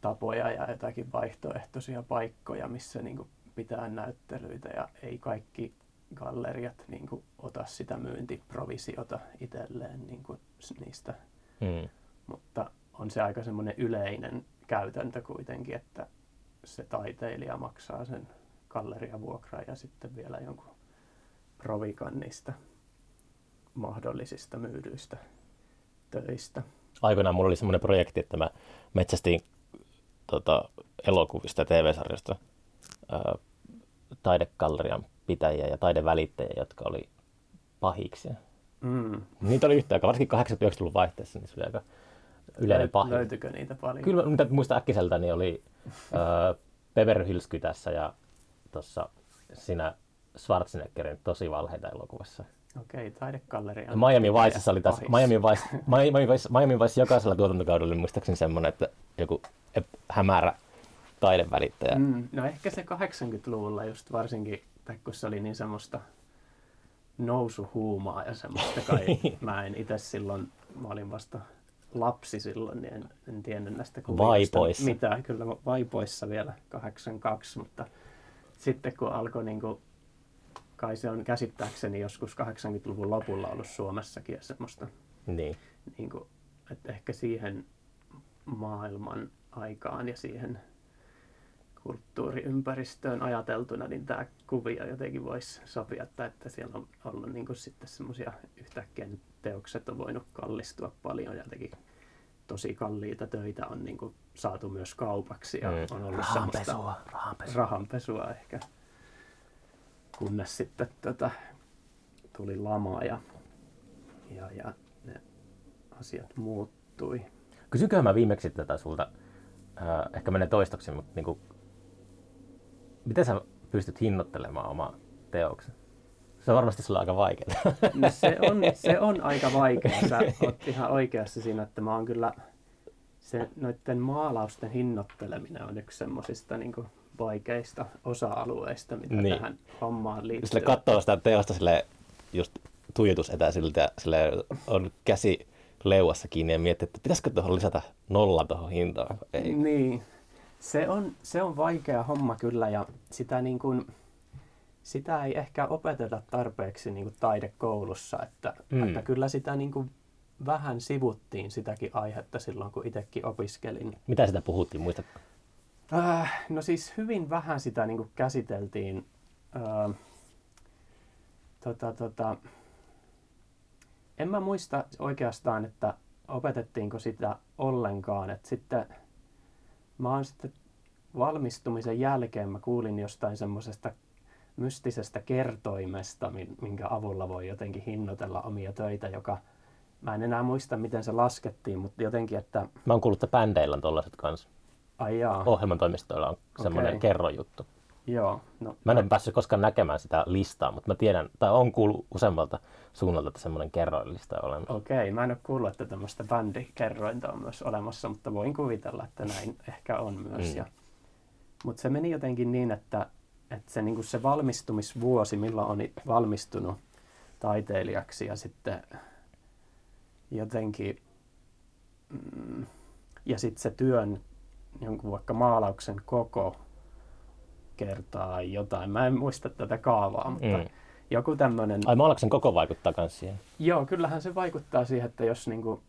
tapoja ja jotakin vaihtoehtoisia paikkoja, missä niin kuin, pitää näyttelyitä ja ei kaikki galleriat niin kuin, ota sitä myyntiprovisiota itselleen niin kuin, niistä. Mm. Mutta on se aika semmoinen yleinen käytäntö kuitenkin, että se taiteilija maksaa sen galleriavuokraa ja sitten vielä jonkun provikan niistä mahdollisista myydyistä töistä. Aikoinaan mulla oli semmoinen projekti, että mä metsästin tota, elokuvista ja T V-sarjasta ää, taidegallerian pitäjiä ja taidevälittäjiä, jotka oli pahiksia. Mm. Niitä oli yhtä aikaa, varsinkin kahdeksankymmentä-yhdeksänkymmentäluvun vaihteessa, niin se oli aika yleinen pahin. Löytyykö niitä paljon? Kyllä, mitä muista äkkiseltä, niin oli äh, Beverly Hillsky tässä ja tuossa siinä Schwarzeneggerin tosi valheita elokuvassa. Okei, taidegalleria. Miami Viceissa oli taas, Miami Vice, Miami Vice, Miami Vice jokaisella tuotantokaudella oli muistaakseni semmoinen, että joku hämärä taidevälittäjä. Mm, no ehkä se kahdeksankymmentäluvulla just varsinkin, kun se oli niin semmoista nousuhuumaa ja semmoista kai. Mä en itse silloin, mä olin vasta lapsi silloin, niin en, en tiennyt näistä kuvista mitään. Kyllä Vaipoissa vielä kahdeksankymmentäkaksi, mutta sitten kun alkoi, niin kuin, kai se on käsittääkseni joskus kahdeksankymmentäluvun lopulla ollut Suomessakin ja semmoista, niin. Niin kuin, että ehkä siihen maailman aikaan ja siihen kulttuuriympäristöön ajateltuna, niin tämä kuvio jotenkin voisi sopia, että siellä on ollut niin kuin sitten semmoisia yhtäkkiä teokset on voinut kallistua paljon, jotenkin tosi kalliita töitä on niin kuin saatu myös kaupaksi ja mm. on ollut rahanpesua, rahanpesua. rahanpesua ehkä, kunnes sitten tota, tuli lama ja, ja, ja ne asiat muuttui. Kysyköhän mä viimeksi tätä sulta, äh, ehkä menee toistoksi, mutta niin kuin... Miten sä pystyt hinnoittelemaan omaa teoksen? Se on varmasti sulla aika vaikeaa. No se on, se on aika vaikeaa. Sä oot ihan oikeassa siinä, että mä oon kyllä... Se, noiden maalausten hinnoitteleminen on yksi semmosista niin kuin vaikeista osa-alueista, mitä niin. Tähän hommaan liittyy. Sille katsoo sitä teosta silleen, just tuijotusetä siltä, silleen on käsi leuassa kiinni ja miettii, että pitäisikö tuohon lisätä nolla tuohon hintaan? Ei. Niin. Se on, se on vaikea homma kyllä ja sitä, niin kuin, sitä ei ehkä opeteta tarpeeksi niin kuin taidekoulussa, että, mm. että kyllä sitä niin kuin vähän sivuttiin sitäkin aihetta silloin, kun itsekin opiskelin. Mitä sitä puhuttiin, muistatko? Äh, no siis hyvin vähän sitä niin kuin käsiteltiin. Äh, tota, tota, en mä muista oikeastaan, että opetettiinko sitä ollenkaan, että sitten... Mä oon sitten valmistumisen jälkeen mä kuulin jostain semmoisesta mystisestä kertoimesta, minkä avulla voi jotenkin hinnoitella omia töitä, joka mä en enää muista, miten se laskettiin, mutta jotenkin, että... Mä oon kuullut, että bändeillä on tollaiset kanssa. Ai jaa. Ohjelmantoimistoilla on semmoinen okay. kerrojuttu. Joo. No, mä en ole päässyt koskaan näkemään sitä listaa, mutta mä tiedän, tai on kuullut useammalta suunnalta, että semmoinen kerroinlista on olemassa. Okei, okay, mä en ole kuullut, että tämmöistä bändikerrointa on myös olemassa, mutta voin kuvitella, että näin ehkä on myös. Mm. Ja... Mutta se meni jotenkin niin, että, että se, niin kuin se valmistumisvuosi, milloin on valmistunut taiteilijaksi ja sitten jotenkin, mm, ja sitten se työn, jonkun vaikka maalauksen koko kertaa jotain. Mä en muista tätä kaavaa, mutta mm. joku tämmöinen... Ai maalauksen koko vaikuttaa myös siihen? Joo, kyllähän se vaikuttaa siihen, että jos, niin kuin,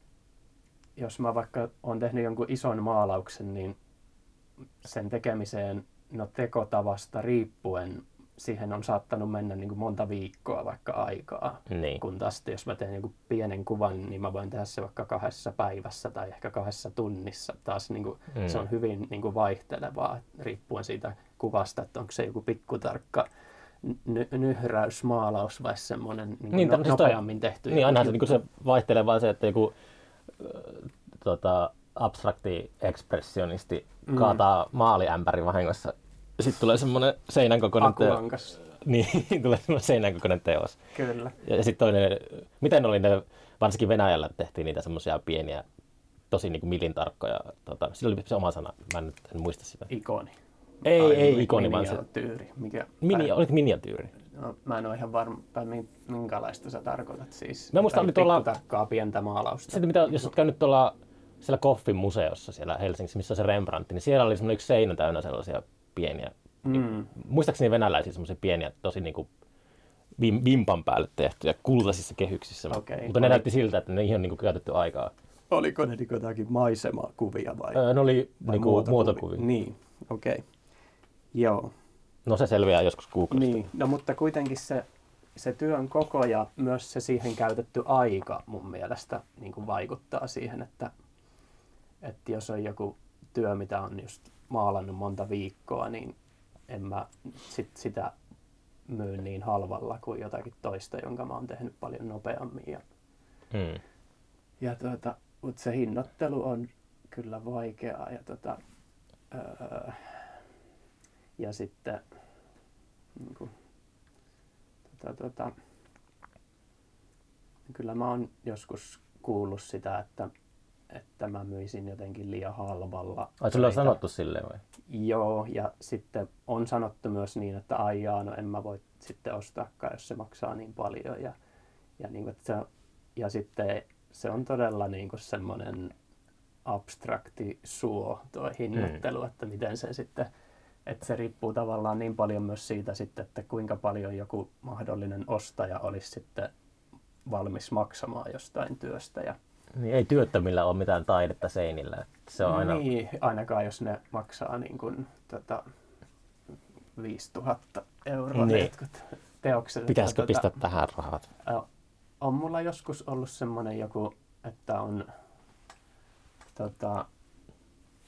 jos mä vaikka olen tehnyt jonkun ison maalauksen, niin sen tekemiseen no tekotavasta riippuen siihen on saattanut mennä niin kuin monta viikkoa vaikka aikaa. Niin. Kun taas jos mä teen joku pienen kuvan, niin mä voin tehdä se vaikka kahdessa päivässä tai ehkä kahdessa tunnissa. Taas niin kuin, mm. se on hyvin niin kuin vaihtelevaa riippuen siitä kuvasta, että onko se joku pikkutarkka ny- nyhräysmaalaus vai semmoinen niin niin, no, nopeammin toi, tehty. Niin, ainahan se, niin se vaihtelee vaan se, että joku äh, tota, abstrakti ekspressionisti mm. kaataa maaliämpäri vahingossa. Sitten tulee semmoinen seinänkokoinen teos. Niin, tulee semmoinen seinänkokoinen teos. Kyllä. Ja sitten toinen, miten oli ne, varsinkin Venäjällä tehtiin niitä semmoisia pieniä, tosi niin kuin millintarkkoja. Tota, sillä oli se oma sana, mä en, en muista sitä. Ikoni. Ei, Ai, ei ikoni, vaan se. Miniatyyri. Mikä? Mini, oliko miniatyyri? No, mä en ole ihan varma, minkälaista sä tarkoitat siis. Mä muistan, että oli tarkkaa pientä maalausta. Sitten mitä, jos olet käynyt tuolla siellä Koffin museossa siellä Helsingissä, missä on se Rembrandt, niin siellä oli semmoinen yksi seinä täynnä sellaisia pieniä. Mm. Muistaakseni venäläisiä semmoisia pieniä, tosi niinku vim, vimpan päälle tehtyjä kultaisissa kehyksissä. Okay, mutta oli... ne näytti siltä, että ne ei ole niinku käytetty aikaa. Oliko ne niinku jotakin maisemakuvia vai? Öö, ne oli vai niinku muotokuvia. muotokuvia. Niin, okei. Okay. Joo. No se selviää joskus Googlesta. Niin, no mutta kuitenkin se, se työn koko ja myös se siihen käytetty aika mun mielestä niinku vaikuttaa siihen, että, että jos on joku työ, mitä on just maalannut monta viikkoa, niin en mä sit sitä myy niin halvalla kuin jotakin toista, jonka mä oon tehnyt paljon nopeammin. Ja, hmm. ja tuota, mutta se hinnoittelu on kyllä vaikeaa. Ja, tuota, öö, ja sitten niin kuin, tuota, tuota, kyllä mä oon joskus kuullut sitä, että että mä myisin jotenkin liian halvalla. Ai sulla on sanottu silleen vai? Joo, ja sitten on sanottu myös niin, että aijaa, no en mä voi sitten ostaakaan, jos se maksaa niin paljon. Ja, ja, niin kuin, se, ja sitten se on todella niin kuin semmoinen abstrakti suo tuo hinnoittelu, mm. että miten se sitten, että se riippuu tavallaan niin paljon myös siitä sitten, että kuinka paljon joku mahdollinen ostaja olisi sitten valmis maksamaan jostain työstä. Ja niin ei työttömillä ole mitään taidetta seinillä. Se on aina... Niin, ainakaan jos ne maksaa niin kuin, tota, viisituhatta euroa niin. Jotkut teokset. Pitäisikö tota, pistää tähän rahat? On mulla joskus ollut semmoinen joku, että on, tota,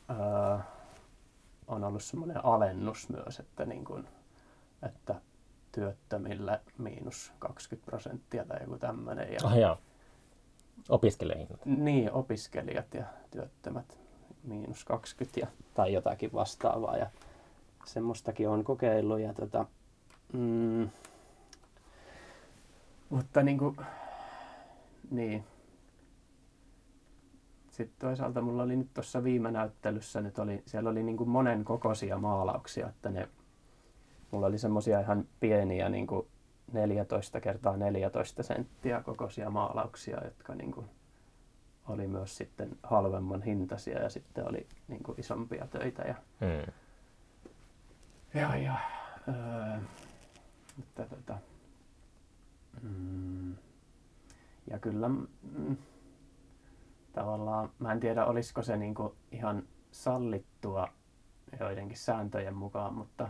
ö, on ollut semmoinen alennus myös, että, niin kuin, että työttömillä miinus kaksikymmentä prosenttia tai joku tämmöinen. Ja... Opiskelijoihin. Niin, opiskelijat ja työttömät, miinus kaksikymmentä ja, tai jotakin vastaavaa. Ja semmoistakin olen kokeillut. Ja tota, mm, mutta niin kuin, niin. Sitten toisaalta mulla oli nyt tuossa viime näyttelyssä, nyt oli, siellä oli niin kuin monen kokoisia maalauksia. Että ne, mulla oli semmoisia ihan pieniä, niin kuin neljätoista kertaa neljätoista senttiä kokoisia maalauksia, jotka niin kuin oli myös sitten halvemman hintaisia ja sitten oli niin kuin isompia töitä. Ja, mm. ja, ja, öö, että, tota, mm, ja kyllä mm, tavallaan, mä en tiedä olisiko se niin kuin ihan sallittua joidenkin sääntöjen mukaan, mutta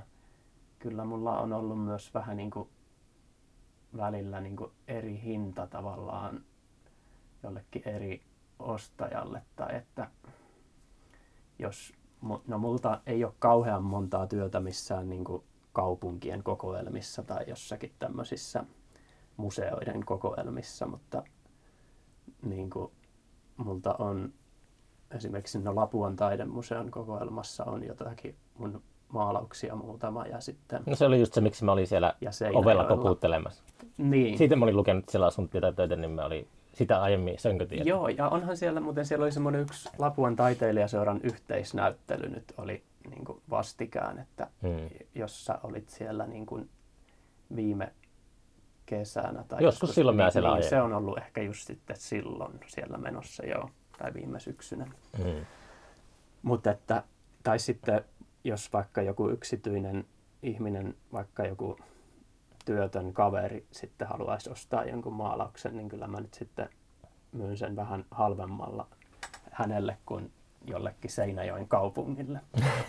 kyllä mulla on ollut myös vähän niin kuin välillä niin kuin eri hinta tavallaan jollekin eri ostajalle, tai että jos no multa ei ole kauhean montaa työtä missään niin kuin kaupunkien kokoelmissa tai jossakin tämmöisissä museoiden kokoelmissa, mutta niin kuin multa on esimerkiksi no Lapuan taidemuseon kokoelmassa on jotakin mun maalauksia muutama ja sitten... No se oli just se, miksi mä olin siellä ovella kopuuttelemassa. Niin. Siitä mä olin lukenut siellä sun töitä, niin mä olin sitä aiemmin sönkötietä. Joo, ja onhan siellä, muuten siellä oli semmoinen yksi Lapuan taiteilijaseuran yhteisnäyttely nyt oli niin kuin vastikään, että hmm. jos sä olit siellä niin kuin viime kesänä tai joskus, joskus silloin niin, mä siellä niin, se on ollut ehkä just sitten silloin siellä menossa, joo, tai viime syksynä. Hmm. Mut että, tai sitten jos vaikka joku yksityinen ihminen, vaikka joku työtön kaveri sitten haluaisi ostaa jonkun maalauksen, niin kyllä mä nyt sitten myyn sen vähän halvemmalla hänelle kuin jollekin Seinäjoen kaupungille.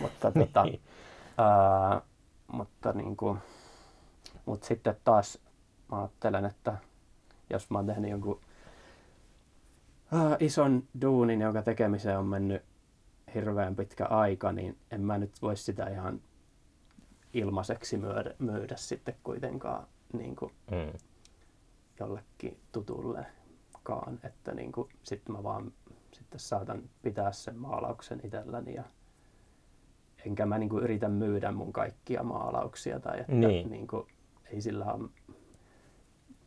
mutta, tota, ää, mutta, niin kuin, mutta sitten taas mä ajattelen, että jos mä oon tehnyt jonkun ää, ison duunin, jonka tekemiseen on mennyt hirveän pitkä aika, niin en mä nyt voi sitä ihan ilmaiseksi myydä, myydä sitten kuitenkaan niin kuin mm. jollekin tutullekaan, että niin kuin, sit mä vaan sitten saatan pitää sen maalauksen itselläni ja enkä mä niin kuin yritä myydä mun kaikkia maalauksia tai että niin. Niin kuin, ei sillä ole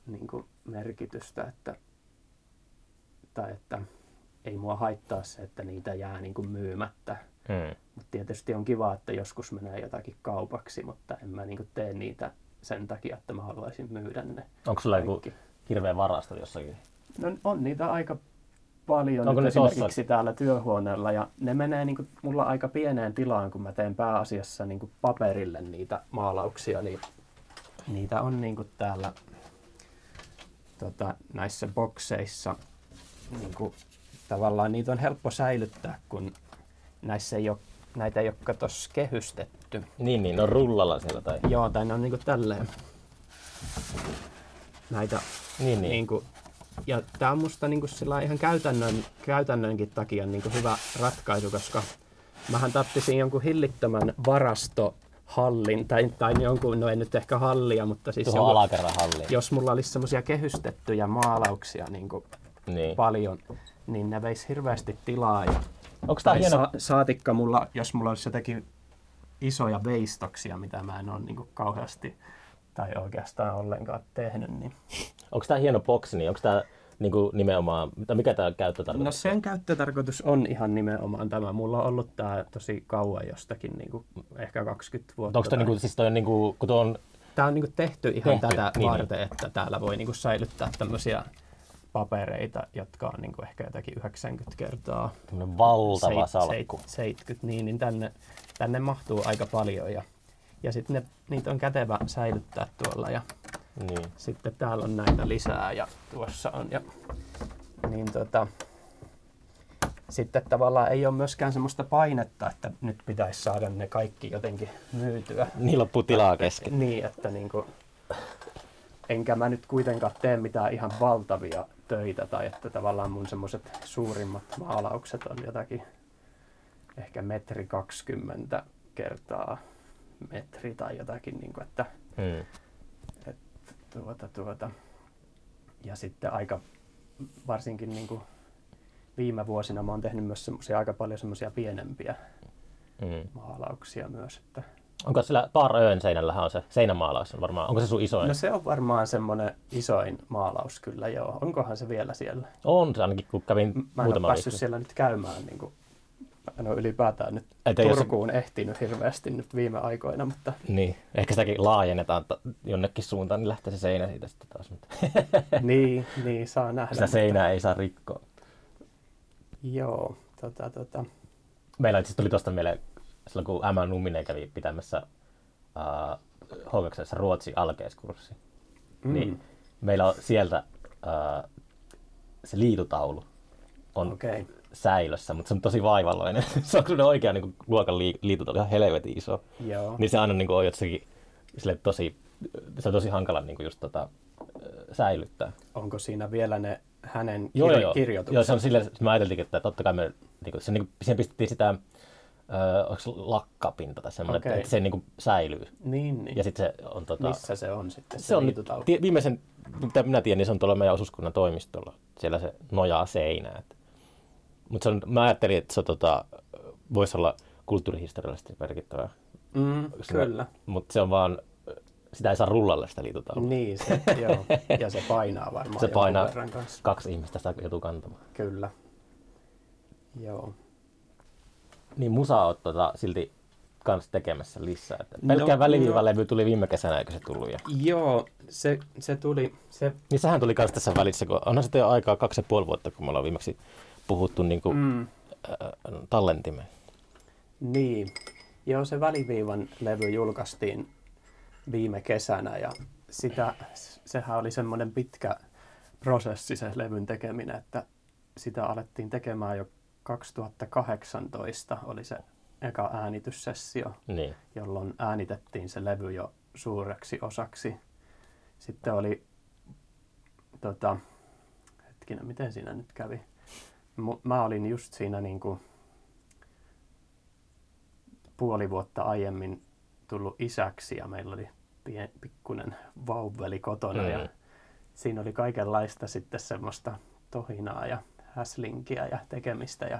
niin kuin merkitystä, että tai että ei mua haittaa se, että niitä jää niin kuin myymättä. Hmm. Mut tietysti on kiva, että joskus menee jotakin kaupaksi, mutta en mä niinku tee niitä sen takia, että mä haluaisin myydä ne. Onko sulla joku hirveä varasto jossakin? No on niitä aika paljon. Onko nyt esimerkiksi täällä työhuoneella ja ne menee niinku mulla aika pieneen tilaan, kun mä teen pääasiassa niinku paperille niitä maalauksia, niin niitä on niinku täällä tota, näissä bokseissa niinku, tavallaan niitä on helppo säilyttää, kun näissä ei ole, näitä ei ole katos kehystetty. Niin, niin, ne on rullalla siellä tai... Joo, tai ne on niinku tälleen. Näitä... Niin, niin. Niinku, ja tää on musta niinku sillä ihan käytännön, käytännönkin takia niinku hyvä ratkaisu, koska mähän tarvitsisin jonkun hillittömän varastohallin, tai, tai jonkun, no ei nyt ehkä hallia, mutta siis... Tuohon alakerran hallia. Jos mulla olisi semmosia kehystettyjä maalauksia niinku niin. paljon, niin ne veisi hirveästi tilaa. Ja onko tämä hieno? Sa- saatikka mulla, jos mulla olisi jotakin isoja veistoksia, mitä mä en ole niin kuin kauheasti tai oikeastaan ollenkaan tehnyt. Niin. Onko tämä hieno boksi? Niin onko tämä niin kuin nimenomaan, mikä tämä käyttötarkoitus? No sen käyttötarkoitus on ihan nimenomaan tämä. Mulla on ollut tämä tosi kauan jostakin, niin kuin ehkä kaksikymmentä vuotta. Onko tämä, tai... niin kuin, siis toi, niin kuin, kun tuo on... Tämä on niin kuin tehty ihan tehty, tätä niin varten, että täällä voi niin kuin säilyttää tämmöisiä papereita, jotka on niin kuin ehkä jotakin yhdeksänkymmentä kertaa. Tämmöinen valtava salkku. seitsemänkymmentä, niin, niin tänne, tänne mahtuu aika paljon ja, ja sitten niitä on kätevä säilyttää tuolla ja niin. Sitten täällä on näitä lisää ja tuossa on ja niin tota, sitten tavallaan ei ole myöskään semmoista painetta, että nyt pitäisi saada ne kaikki jotenkin myytyä. Niin loppu tilaa kesken. Niin, että niin kuin, enkä mä nyt kuitenkaan tee mitään ihan valtavia töitä tai että tavallaan mun semmoiset suurimmat maalaukset on jotakin ehkä metri kaksikymmentä kertaa metri tai jotakin niin kuin, että hmm. et, tuota, tuota. Ja sitten aika varsinkin niin kuin viime vuosina mä oon tehnyt myös semmoisia aika paljon semmoisia pienempiä hmm. maalauksia myös, että onko sillä Baaröön seinällähän on se seinämaalaus varmaan? Onko se sun isoin? No se on varmaan semmoinen isoin maalaus kyllä, joo. Onkohan se vielä siellä? On se ainakin, kun kävin muutama viikko. Mä en ole päässyt siellä nyt käymään, niin kuin, en ole ylipäätään nyt ettei Turkuun se... ehtinyt hirveästi nyt viime aikoina, mutta... Niin, ehkä sitäkin laajennetaan jonnekin suuntaan, niin lähtee se seinä siitä sitten taas. niin, niin, saa nähdä. Sitä seinää mutta... ei saa rikkoa. Joo, tota, tota... Meillä itse tuli tuosta mieleen... Silloin kun Emma Numinen kävi pitämässä uh, H K K:ssä Ruotsin alkeiskurssi, mm. niin meillä on sieltä uh, se liitutaulu on okay. säilössä, mutta se on tosi vaivalloinen. Se on kyllä oikea niin kuin, luokan li- liitutaulu, ihan helvetin iso. Joo. Niin se aina niin kuin, on jossakin sille tosi, se on tosi hankala niin kuin, just, tota, säilyttää. Onko siinä vielä ne hänen kirjoitukset? Joo, joo. joo se on sille, mä ajateltiin, että totta kai me, niin kuin, se, niin kuin, siihen pistettiin sitä... öö onko lakkapinta tai semmoinen, okay, että se niinku säilyy. Niin, niin. Ja sitten se on tota, missä se on sitten? Se, se on tie, viimeisen mitä minä tiedän, niin se on tuolla meidän osuuskunnan toimistolla. Siellä se nojaa seinään. Mut se on, mä ajattelin, että se tota voisi olla kulttuurihistoriallisesti merkittävää. Mm, kyllä. Mutta se on vaan, sitä ei saa rullalle sitä liitutaulua. Niin se, joo. Ja se painaa varmaan. Se painaa kaksi ihmistä, sitä joutuu kantamaan. Kyllä. Joo. Niin musaa oot tota, silti kans tekemässä lisää. Pelkkään no, väliviivalevy tuli viime kesänä, eikö se tullut jo? Joo, se, se tuli. Se... Niin sehän tuli kans tässä välissä, kun onhan sitten jo aikaa kaksi ja puoli vuotta, kun me ollaan viimeksi puhuttu niin kuin, mm. äh, tallentimeen. Niin. Joo, se Väliviivan levy julkaistiin viime kesänä ja sitä, sehän oli semmoinen pitkä prosessi se levyn tekeminen, että sitä alettiin tekemään jo kaksituhattakahdeksantoista oli se eka äänityssessio, niin, jolloin äänitettiin se levy jo suureksi osaksi. Sitten oli, tota, hetkinen, miten siinä nyt kävi? Mä olin just siinä niin kuin puoli vuotta aiemmin tullut isäksi ja meillä oli pien, pikkunen vauveli kotona mm. ja siinä oli kaikenlaista sitten semmoista tohinaa ja häslinkiä ja tekemistä ja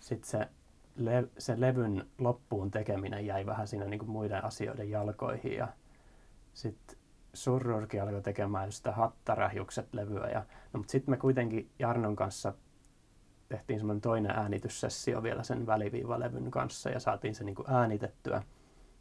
sitten se, le- se levyn loppuun tekeminen jäi vähän siinä niinku muiden asioiden jalkoihin ja sitten Surrurki alkoi tekemään sitä Hattarähjukset-levyä ja no, mutta sitten me kuitenkin Jarnon kanssa tehtiin semmoinen toinen äänityssessio vielä sen Väliviivalevyn kanssa ja saatiin se niinku äänitettyä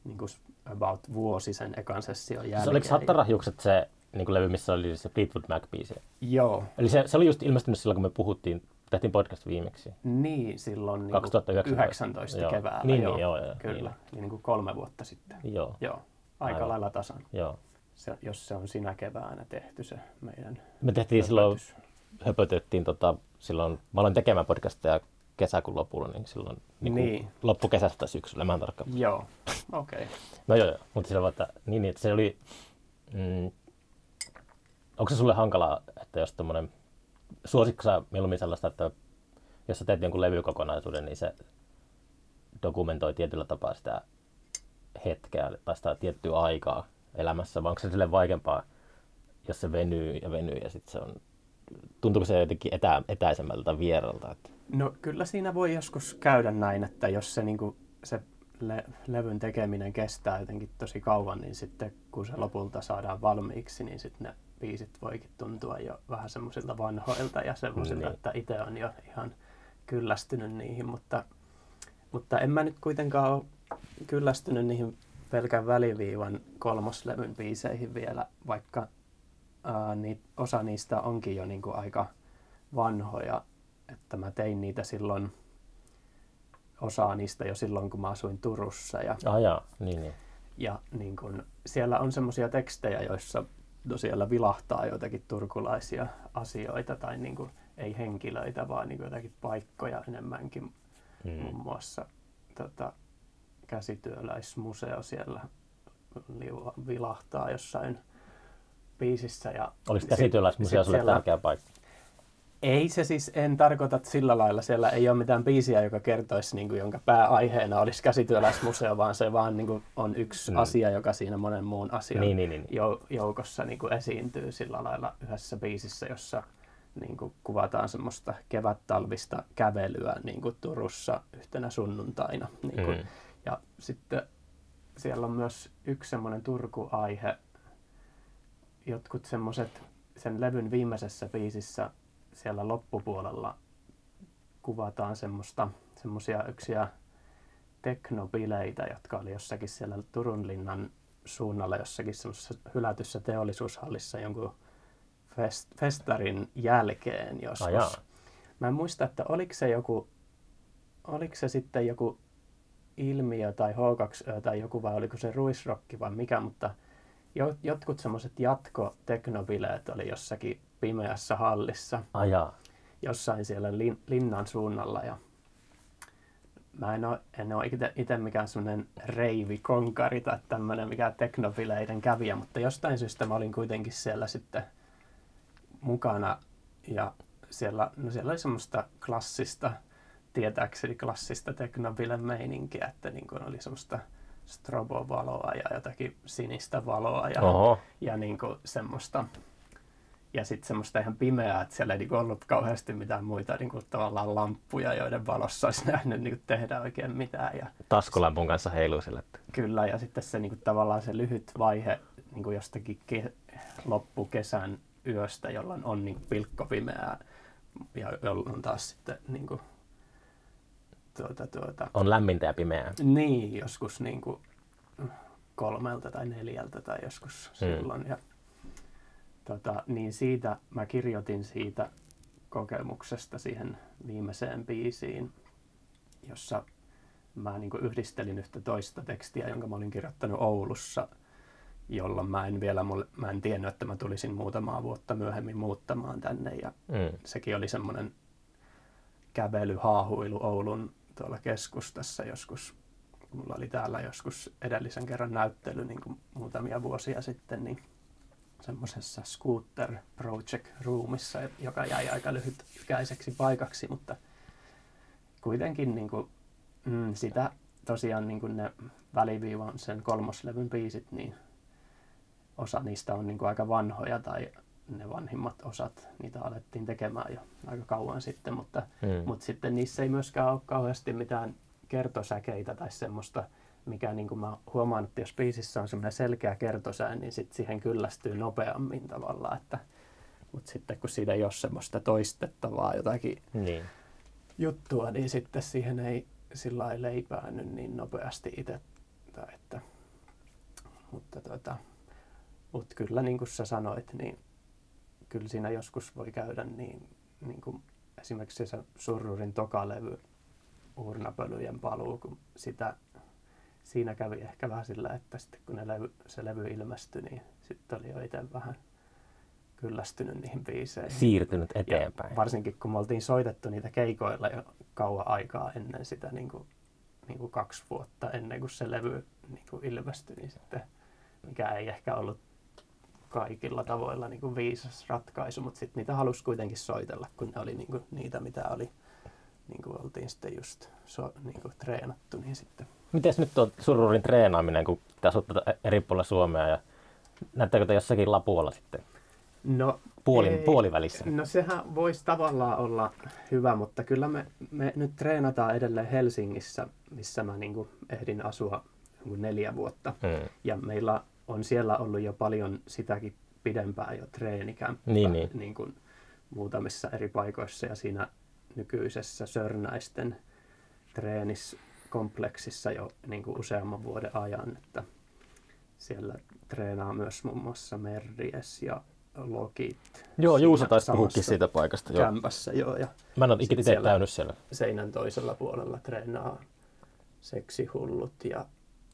niinku about vuosi sen ekan session jälkeen. Se oliko Hattarähjukset se niinku levy, missä oli se Fleetwood Mac-biisi? Joo. Eli se, se oli just ilmestynyt silloin, kun me puhuttiin, tehtiin podcast viimeksi. Niin, silloin kaksituhattayhdeksäntoista joo, keväällä. Niin, joo, joo, joo, kyllä. Niin. Eli niinku kolme vuotta sitten. Joo. Joo. Aika aivan lailla tasan. Joo. Se, jos se on sinä keväänä tehty se meidän me tehtiin höpötys. Silloin höpötettiin tota, silloin, mä aloin tekemään podcastia kesäkuun lopulla, niin silloin niin niin. loppukesästä syksyllä, mä en tarkkaan. Joo, okei. Okay. No joo, joo, mutta silloin vaan, niin, niin, että se oli, mm, onko se sulle hankalaa, että jos tommonen, suositko sä mieluummin sellaista, että jos sä teet jonkun levykokonaisuuden, niin se dokumentoi tietyllä tapaa sitä hetkeä tai sitä tiettyä aikaa elämässä, vai onko se silleen vaikeampaa, jos se venyy ja venyy ja sitten se on, tuntuuko se jotenkin etä, etäisemmältä tai vieralta? No kyllä siinä voi joskus käydä näin, että jos se, niin kuin, se le- levyn tekeminen kestää jotenkin tosi kauan, niin sitten kun se lopulta saadaan valmiiksi, niin sitten ne biisit voikin tuntua jo vähän semmoisilta vanhoilta ja semmoisilta, niin, että itse on jo ihan kyllästynyt niihin, mutta, mutta en mä nyt kuitenkaan ole kyllästynyt niihin pelkän Väliviivan kolmoslevyn biiseihin vielä, vaikka Uh, niin osa niistä onkin jo niinku aika vanhoja, että mä tein niitä silloin, osaa niistä jo silloin, kun mä asuin Turussa. Ja, ah, jaa. Niin, niin. Ja niin kun, siellä on semmoisia tekstejä, joissa tosiaan vilahtaa jotakin turkulaisia asioita tai niin kun, ei henkilöitä, vaan niin kun jotakin paikkoja enemmänkin. Mm. Muun muassa tota, käsityöläismuseo siellä vilahtaa jossain biisissä. Ja oliko käsityöläismuseo sulle siellä tärkeä paikka? Ei se siis, en tarkoita sillä lailla, siellä ei ole mitään biisiä, joka kertoisi, niin kuin, jonka pääaiheena olisi käsityöläismuseo, vaan se vaan niin kuin, on yksi mm. asia, joka siinä monen muun asian niin, niin, niin. joukossa niin kuin, esiintyy sillä lailla yhdessä biisissä, jossa niin kuin, kuvataan semmoista kevättalvista kävelyä niin kuin Turussa yhtenä sunnuntaina. Niin kuin, mm. ja sitten siellä on myös yksi semmoinen Turku-aihe. Jotkut semmoiset, sen levyn viimeisessä biisissä siellä loppupuolella kuvataan semmoista, semmoisia yksiä teknobileitä, jotka oli jossakin siellä Turunlinnan suunnalla jossakin semmoisessa hylätyssä teollisuushallissa jonkun fest, festarin jälkeen joskus. Ajaa. Mä en muista, että oliko se joku, oliko se sitten joku Ilmiö tai H kaksi Ö tai joku vai oliko se Ruisrokki vai mikä, mutta jotkut semmoiset jatko-teknobileet oli jossakin pimeässä hallissa, ajaa, jossain siellä lin, linnan suunnalla. Ja mä en ole, en ole itse mikään semmoinen reivi-konkari tai tämmöinen mikään teknobileiden kävijä, mutta jostain syystä mä olin kuitenkin siellä sitten mukana. Ja siellä, no siellä oli semmoista klassista tietääkseni klassista Technobilen meininkiä, että niin kuin oli semmoista strobovaloa ja jotakin sinistä valoa ja, ja niin kuin semmoista. Ja sitten semmoista ihan pimeää, että siellä ei niin ollut kauheasti mitään muita niin kuin tavallaan lamppuja, joiden valossa olisi nähnyt niin kuin tehdä oikein mitään. Ja taskulampun kanssa heiluu sille. Kyllä, ja sitten se niin kuin tavallaan se lyhyt vaihe niin kuin jostakin ke- loppukesän yöstä, jolloin on niin kuin pilkkopimeää ja jolloin taas sitten niin kuin, tuota, tuota, on lämmintä ja pimeää. Niin, joskus niin kuin kolmelta tai neljältä tai joskus hmm. silloin. Ja Tota, niin siitä mä kirjoitin siitä kokemuksesta siihen viimeiseen biisiin, jossa mä niin kuin yhdistelin yhtä toista tekstiä, jonka mä olin kirjoittanut Oulussa, jolloin mä en vielä mä en tiennyt, että mä tulisin muutamaa vuotta myöhemmin muuttamaan tänne. Ja mm. sekin oli semmoinen kävelyhaahuilu Oulun tuolla keskustassa joskus. Mulla oli täällä joskus edellisen kerran näyttely niin kuin muutamia vuosia sitten, niin semmoisessa Scooter Project Roomissa, joka jäi aika lyhytkäiseksi paikaksi, mutta kuitenkin niin kuin, mm, sitä tosiaan niin kuin ne väliviivan sen kolmoslevyn biisit, niin osa niistä on niin kuin aika vanhoja tai ne vanhimmat osat, niitä alettiin tekemään jo aika kauan sitten, mutta, mm. mutta sitten niissä ei myöskään ole kauheasti mitään kertosäkeitä tai semmoista, mikä niin kuin mä huomaan, että jos biisissä on semmoinen selkeä kertosää, niin sit siihen kyllästyy nopeammin tavallaan. Että, mutta sitten kun siinä ei ole semmoista toistettavaa jotakin niin. juttua, niin sitten siihen ei sillä lailla leipäänny niin nopeasti itse. Että, mutta, tuota, mutta kyllä niin kuin sä sanoit, niin kyllä siinä joskus voi käydä niin, niin kuin esimerkiksi se Surrurin tokalevy Uurnapölyjen paluu, kun sitä siinä kävi ehkä vähän sillä, että sitten kun ne levy, se levy ilmestyi, niin sitten oli jo itse vähän kyllästynyt niihin biiseihin. Siirtynyt eteenpäin. Ja varsinkin kun me oltiin soitettu niitä keikoilla jo kauan aikaa ennen sitä, niin kuin, niin kuin kaksi vuotta ennen kuin se levy niin kuin ilmestyi, niin sitten, mikä ei ehkä ollut kaikilla tavoilla niin kuin viisas ratkaisu, mutta sitten niitä halusi kuitenkin soitella, kun ne oli niin kuin niitä, mitä oli. Niin kuin oltiin sitten just so, niin kuin treenattu, niin sitten. Mites nyt tuo Surrurin treenaaminen, kun pitäisi ottaa eri puolilla Suomea ja näyttääkö te jossakin Lapualla sitten? No, Puolin, puolivälissä? No sehän voisi tavallaan olla hyvä, mutta kyllä me, me nyt treenataan edelleen Helsingissä, missä mä niin kuin ehdin asua niin kuin neljä vuotta. Hmm. Ja meillä on siellä ollut jo paljon sitäkin pidempää jo treenikämppää niin, niin. niin kuin muutamissa eri paikoissa ja siinä nykyisessä Sörnäisten treeniskompleksissa jo niin kuin useamman vuoden ajan, että siellä treenaa myös muun muassa Merries ja Lokit. Joo, Juuso taisi puhukin siitä paikasta. Kämpässä, joo. joo ja mä en ole ikinä itse käynyt siellä. Seinän toisella puolella treenaa Seksihullut. Ja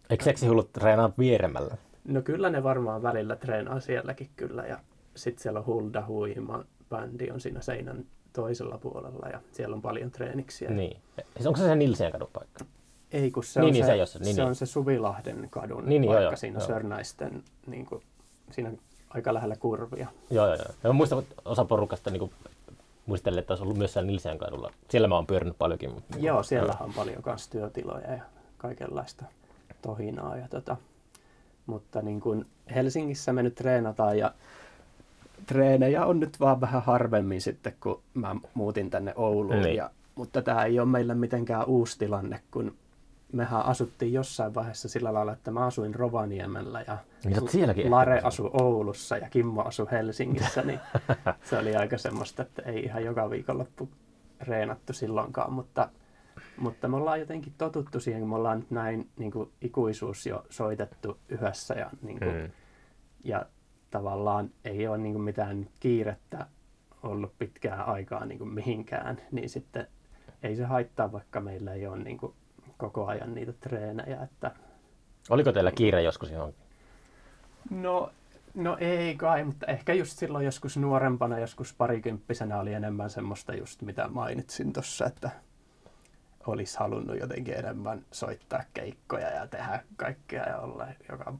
eikö Seksihullut treenaa vieremmällä? No kyllä ne varmaan välillä treenaa sielläkin kyllä. Ja sitten siellä on Hulda Huima, bändi on siinä seinän toisella puolella ja siellä on paljon treeniksiä. Niin. Siis onko se se Nilsiän kadun paikka? Ei, kun se niin, on, niin, se, se, niin, se, on niin. se Suvilahden kadun niin, paikka joo, siinä joo. Sörnäisten, niin kuin, siinä aika lähellä kurvia. Joo, joo, joo. Ja muistan, että osa porukasta niin muistelee, että olisi ollut myös siellä Nilsiän kadulla. Siellä mä oon pyörinyt paljonkin. Mutta, joo, niin, siellä on paljon myös työtiloja ja kaikenlaista tohinaa. Ja tota. Mutta niin kuin Helsingissä me nyt treenataan ja treenejä on nyt vaan vähän harvemmin sitten, kun mä muutin tänne Ouluun, niin. ja, mutta tämä ei ole meille mitenkään uusi tilanne, kun mehän asuttiin jossain vaiheessa sillä lailla, että mä asuin Rovaniemellä ja niin, Lare asui Oulussa ja Kimmo asui Helsingissä, niin se oli aika semmoista, että ei ihan joka viikonloppu treenattu silloinkaan, mutta, mutta me ollaan jotenkin totuttu siihen, kun me ollaan nyt näin niin kuin ikuisuus jo soitettu yhdessä ja, niin kuin, mm. ja tavallaan ei ole niin kuin mitään kiirettä ollut pitkään aikaa niin kuin mihinkään, niin sitten ei se haittaa, vaikka meillä ei ole niin kuin koko ajan niitä treenejä. Että oliko teillä kiire joskus johonkin? No, no ei kai, mutta ehkä just silloin joskus nuorempana, joskus parikymppisenä oli enemmän semmoista just mitä mainitsin tuossa, että olisi halunnut jotenkin enemmän soittaa keikkoja ja tehdä kaikkea ja olla joka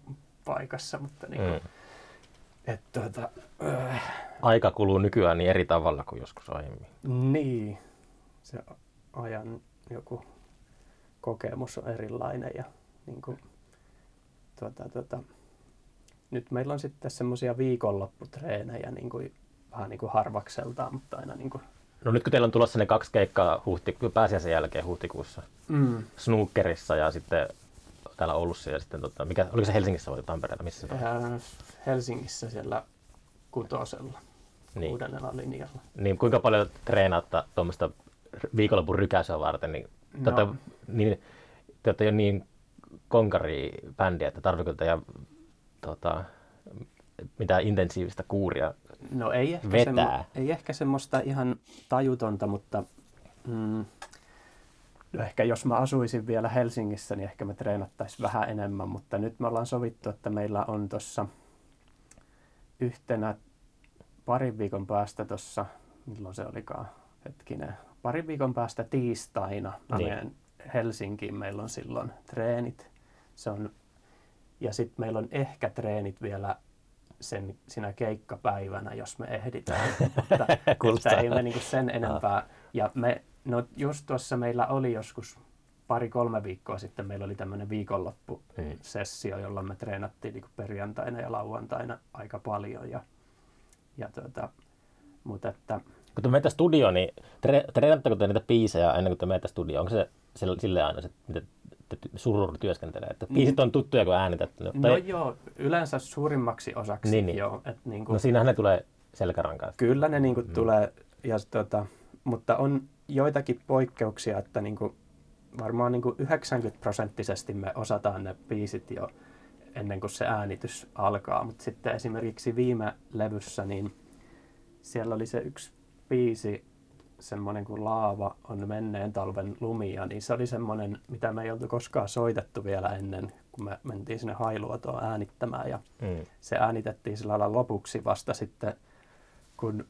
paikassa, mutta niin kuin, mm. Että tuota, äh. aika kuluu nykyään niin eri tavalla kuin joskus aiemmin. Niin, se ajan joku kokemus on erilainen ja niin kuin, tuota, tuota, nyt meillä on sitten semmoisia viikonlopputreenejä niin kuin, vähän niin kuin harvakseltaan, mutta aina niin kuin. No nyt kun teillä on tulossa ne kaksi keikkaa huhti- pääsiäisen jälkeen huhtikuussa, mm. Snookerissa ja sitten täällä Oulussa ja sitten, tota, mikä, oliko se Helsingissä vai Tampereella? Missä se on? Helsingissä siellä Kutosella, niin. Uudella linjalla. Niin, kuinka paljon treenaatte tuommoista viikonlopun rykäisyä varten? Niin, no. Te niin, olette jo niin konkaribändiä, että tarvitseeko teidän tota, mitään intensiivistä kuuria? No ei ehkä, semmo, ei ehkä semmoista ihan tajutonta, mutta mm, no ehkä jos mä asuisin vielä Helsingissä, niin ehkä me treenattaisiin vähän enemmän, mutta nyt me ollaan sovittu, että meillä on tuossa yhtenä parin viikon päästä tuossa, milloin se olikaan hetkinen, parin viikon päästä tiistaina mä niin. menen Helsinkiin, meillä on silloin treenit, se on, ja sitten meillä on ehkä treenit vielä sen, sinä keikkapäivänä, jos me ehditään, mutta että ei me niinku sen enempää. Ja me, no just tuossa meillä oli joskus pari-kolme viikkoa sitten, meillä oli tämmöinen viikonloppusessio, jolla me treenattiin niinku perjantaina ja lauantaina aika paljon. Ja, ja tuota, mut että kun te menette studioon, niin tre- treenatteko te niitä biisejä ennen kuin te menette studioon? Onko se silleen aina se, mitä surur työskentelee? Että biisit on tuttuja, kun äänitetty. No, no joo, yleensä suurimmaksi osaksi. Niin, niin. Joo, et niin kuin, no siinähän ne tulee selkärankaan. Kyllä ne niin kuin mm. tulee, ja, tuota, mutta on joitakin poikkeuksia, että niin kuin, varmaan niin kuin yhdeksänkymmentä prosenttisesti me osataan ne biisit jo ennen kuin se äänitys alkaa. Mutta sitten esimerkiksi viime levyssä, niin siellä oli se yksi biisi, semmoinen kuin Laava on menneen talven lumia, niin se oli semmoinen, mitä me ei oltu koskaan soitettu vielä ennen, kun me mentiin sinne Hailuotoon äänittämään. Ja mm. se äänitettiin sillä lailla lopuksi vasta sitten, kun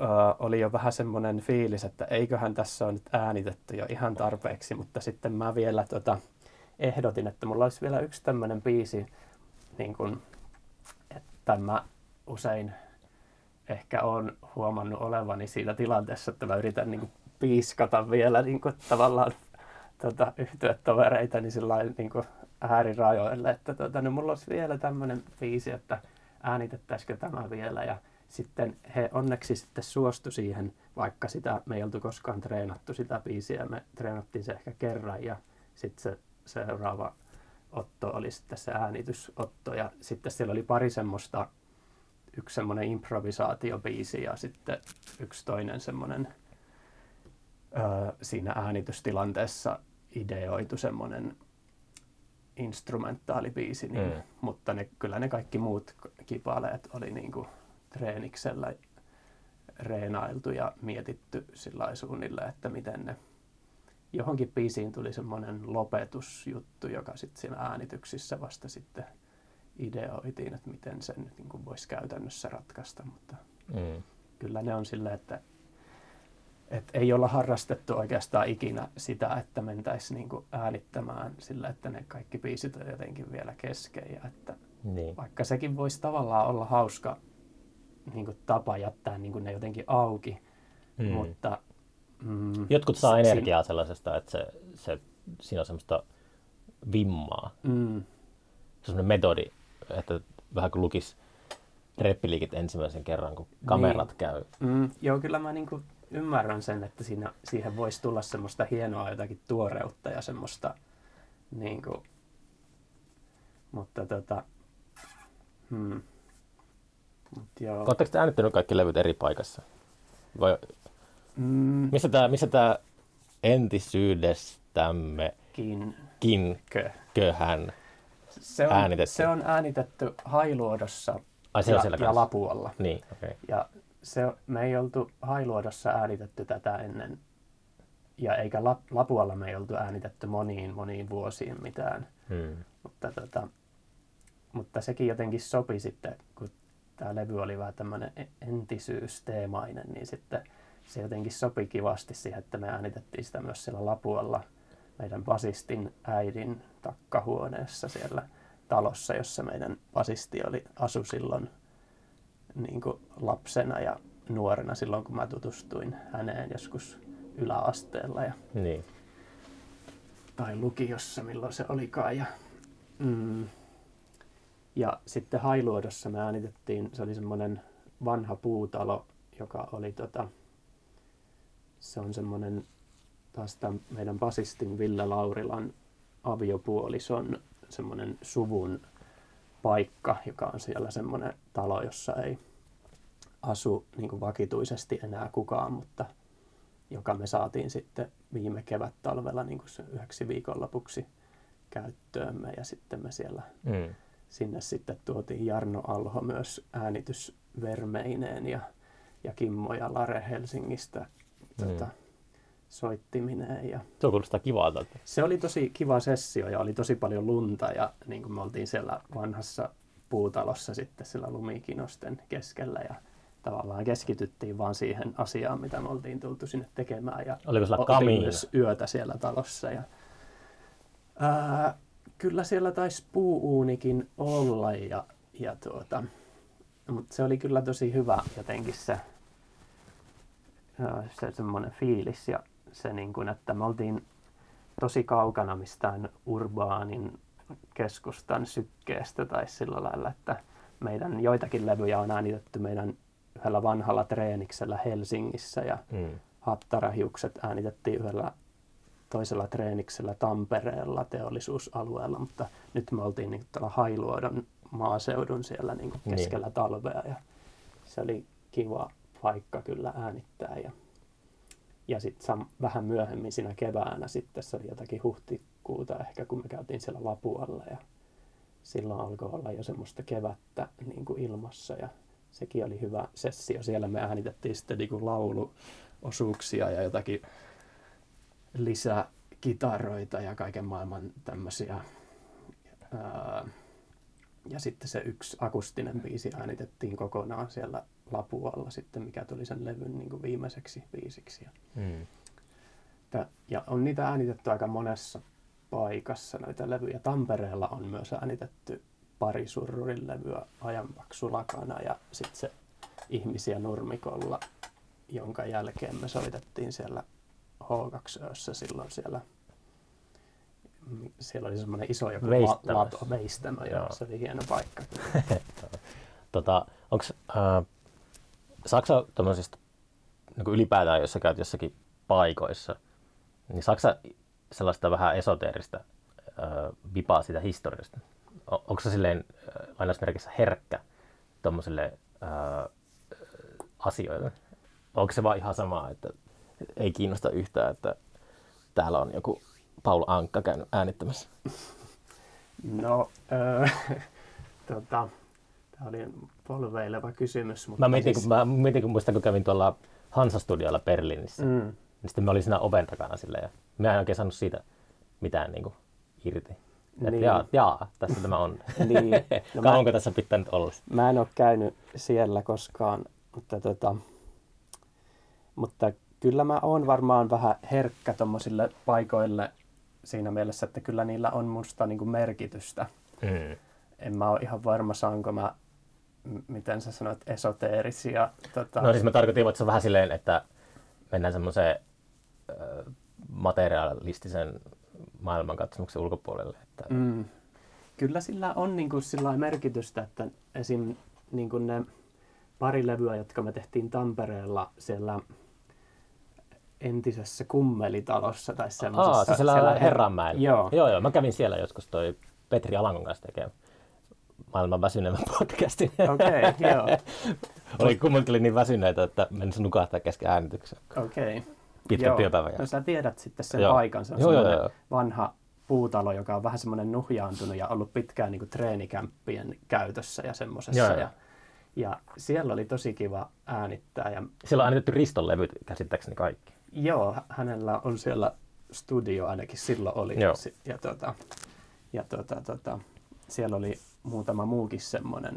ö, oli jo vähän semmoinen fiilis, että eiköhän tässä on nyt äänitetty jo ihan tarpeeksi. Mutta sitten mä vielä tota, ehdotin, että mulla olisi vielä yksi tämmöinen biisi, niin kun, että mä usein ehkä olen huomannut olevani siinä tilanteessa, että mä yritän niin kuin piiskata vielä niin kuin tavallaan tuota, yhtyötovereita niin sillain niin kuin äärirajoille, että tuota, no mulla olisi vielä tämmöinen biisi, että äänitettäisikö tämä vielä, ja sitten he onneksi sitten suostu siihen, vaikka sitä me ei oltu koskaan treenattu sitä biisiä, me treenattiin se ehkä kerran ja sitten se seuraava otto oli sitten se äänitysotto, ja sitten siellä oli pari semmoista, yksi semmoinen improvisaatiobiisi ja sitten yksi toinen semmoinen öö, siinä äänitystilanteessa ideoitu semmoinen instrumentaalibiisi, niin, mm. mutta ne, kyllä ne kaikki muut kipaleet oli niinku treeniksellä reenailtu ja mietitty sillä suunnille, että miten ne johonkin biisiin tuli semmoinen lopetusjuttu, joka sitten siinä äänityksissä vasta sitten ideoitiin, että miten sen nyt niin kuin voisi käytännössä ratkaista, mutta mm. kyllä ne on silleen, että, että ei olla harrastettu oikeastaan ikinä sitä, että mentäisiin niin kuin äänittämään sillä, että ne kaikki biisit on jotenkin vielä kesken. Ja että niin. Vaikka sekin voisi tavallaan olla hauska niin kuin tapa jättää niin kuin ne jotenkin auki, mm. mutta Mm, jotkut saa se, energiaa sin- sellaisesta, että se, se, siinä on semmoista vimmaa. Mm. Semmoinen metodi, että vähän kuin lukisi reppiliikit ensimmäisen kerran, kun kamerat niin. käy. Mm, joo, kyllä mä niin kuin ymmärrän sen, että siinä, siihen voisi tulla semmoista hienoa jotakin tuoreutta ja semmoista, niin kuin, mutta tota, hmm. Mut joo. Oletteko te äänittänyt kaikki levyt eri paikassa? Vai, mm. Missä tämä missä tää entisyydestämme kin, kin kö. köhän? Se on, se on äänitetty Hailuodossa Ai, ja, ja Lapualla. Niin, okay. Ja se, me ei oltu Hailuodossa äänitetty tätä ennen, ja eikä La, Lapualla me ei oltu äänitetty moniin, moniin vuosiin mitään. Hmm. Mutta, tota, mutta sekin jotenkin sopi sitten, kun tämä levy oli vähän tämmöinen entisyysteemainen, niin sitten se jotenkin sopi kivasti siihen, että me äänitettiin sitä myös siellä Lapualla. Meidän basistin äidin takkahuoneessa siellä talossa, jossa meidän basisti oli, asui silloin niin kuin lapsena ja nuorena silloin, kun mä tutustuin häneen joskus yläasteella. Ja niin. tai lukiossa, milloin se olikaan. Ja, mm, ja sitten Hailuodossa me äänitettiin, se oli semmoinen vanha puutalo, joka oli, tota, se on semmoinen taas tämän meidän basistin Ville Laurilan aviopuolison semmoinen suvun paikka, joka on siellä semmoinen talo, jossa ei asu niin kuin vakituisesti enää kukaan, mutta joka me saatiin sitten viime kevättalvella niin kuin yhdeksi viikonlopuksi käyttöömme, ja sitten me siellä mm. sinne sitten tuotiin Jarno Alho myös äänitysvermeineen ja, ja Kimmo ja Lare Helsingistä tuota, mm. soittimineen. Ja se kuulostaa kivalta. Se oli tosi kiva sessio ja oli tosi paljon lunta, ja niin kuin me oltiin siellä vanhassa puutalossa sitten siellä lumikinosten keskellä ja tavallaan keskityttiin vaan siihen asiaan, mitä me oltiin tultu sinne tekemään, ja oliko siellä kamiina? Myös yötä siellä talossa. Ja, ää, kyllä siellä taisi puuuunikin olla, ja, ja tuota, mutta se oli kyllä tosi hyvä jotenkin se, ää, se semmoinen fiilis ja se, niin kuin, että me oltiin tosi kaukana mistään urbaanin keskustan sykkeestä tai sillä lailla, että meidän joitakin levyjä on äänitetty meidän yhdellä vanhalla treeniksellä Helsingissä, ja mm. Hattarahiukset äänitettiin yhdellä toisella treeniksellä Tampereella teollisuusalueella, mutta nyt me oltiin niin tuolla Hailuodon maaseudun siellä niin keskellä niin. talvea, ja se oli kiva paikka kyllä äänittää. Ja, ja sitten vähän myöhemmin siinä keväänä sitten, se oli jotakin huhtikuuta ehkä, kun me käytiin siellä Lapualla, ja silloin alkoi olla jo semmoista kevättä niin kuin ilmassa, ja sekin oli hyvä sessio. Siellä me äänitettiin sitten niin kuin lauluosuuksia ja jotakin lisäkitaroita ja kaiken maailman tämmöisiä. Ja sitten se yksi akustinen biisi äänitettiin kokonaan siellä Lapualla sitten, mikä tuli sen levyn niin kuin viimeiseksi biisiksi. Mm. Ja on niitä äänitetty aika monessa paikassa noita levyjä. Tampereella on myös äänitetty pari Surrurin levyä Ajanpaksu lakana ja sitten se Ihmisiä nurmikolla, jonka jälkeen me soitettiin siellä H kaksi O:ssa silloin siellä. Siellä oli semmoinen iso joku lato veistämö, ja se oli hieno paikka. tota, onks, äh, Saksa tommosista niin ylipäätään, jos sä käyt jossakin paikoissa, niin Saksa sellaista vähän esoteerista vipaa äh, sitä historiasta? Onko se silleen lainausmerkissä herkkä tuommoisille asioille? Onko se vaan ihan sama, että ei kiinnosta yhtään, että täällä on joku Paul Ankka käynyt äänittämässä? No, öö, tota, tämä oli polveileva kysymys. Mutta mä mietin, siis... kun, mä mietin, kun muistan, kun kävin tuolla Hansa-studiolla Berliinissä, mm. niin sitten mä olin siinä oven takana silleen, ja mä en oikein saanut siitä mitään niin kuin irti. Niin. Jaa, jaa, tässä tämä on. Niin. No kauanko mä, tässä pitää nyt olla? Mä en ole käynyt siellä koskaan, mutta, tota, mutta kyllä mä oon varmaan vähän herkkä tommosille paikoille siinä mielessä, että kyllä niillä on musta niinku merkitystä. Mm. En mä ole ihan varma, saanko mä, miten sä sanoit, esoteerisia. Tota... No siis mä tarkoitin, että se on vähän silleen, että mennään semmoiseen äh, materialistisen maailmankatsomuksen ulkopuolelle. Että... Mm. Kyllä sillä on niin kuin sillä merkitystä, että esim. Niin kuin ne pari levyä, jotka me tehtiin Tampereella siellä entisessä kummelitalossa tai semmoisessa. Aa, se siellä, siellä Herranmäellä. Joo. joo, joo. Mä kävin siellä joskus toi Petri Alankon kanssa tekee maailman väsyneimmän podcastin. Okei, okay, joo. Oli kummelitali niin väsyneitä, että menisin nukahtaa kesken äänityksen. Okei. Okay. Pitkä työpäivä. No sä tiedät sitten sen joo. paikan. Se on joo, semmoinen joo, joo. vanha puutalo, joka on vähän semmoinen nuhjaantunut ja ollut pitkään niin kuin treenikämppien käytössä ja semmoisessa. Joo, ja, joo. ja siellä oli tosi kiva äänittää. Ja... Siellä on äänitetty Riston levyt käsittääkseni kaikki. Joo, hänellä on siellä studio ainakin silloin oli. Joo. Ja, tuota, ja tuota, tuota, siellä oli muutama muukin semmoinen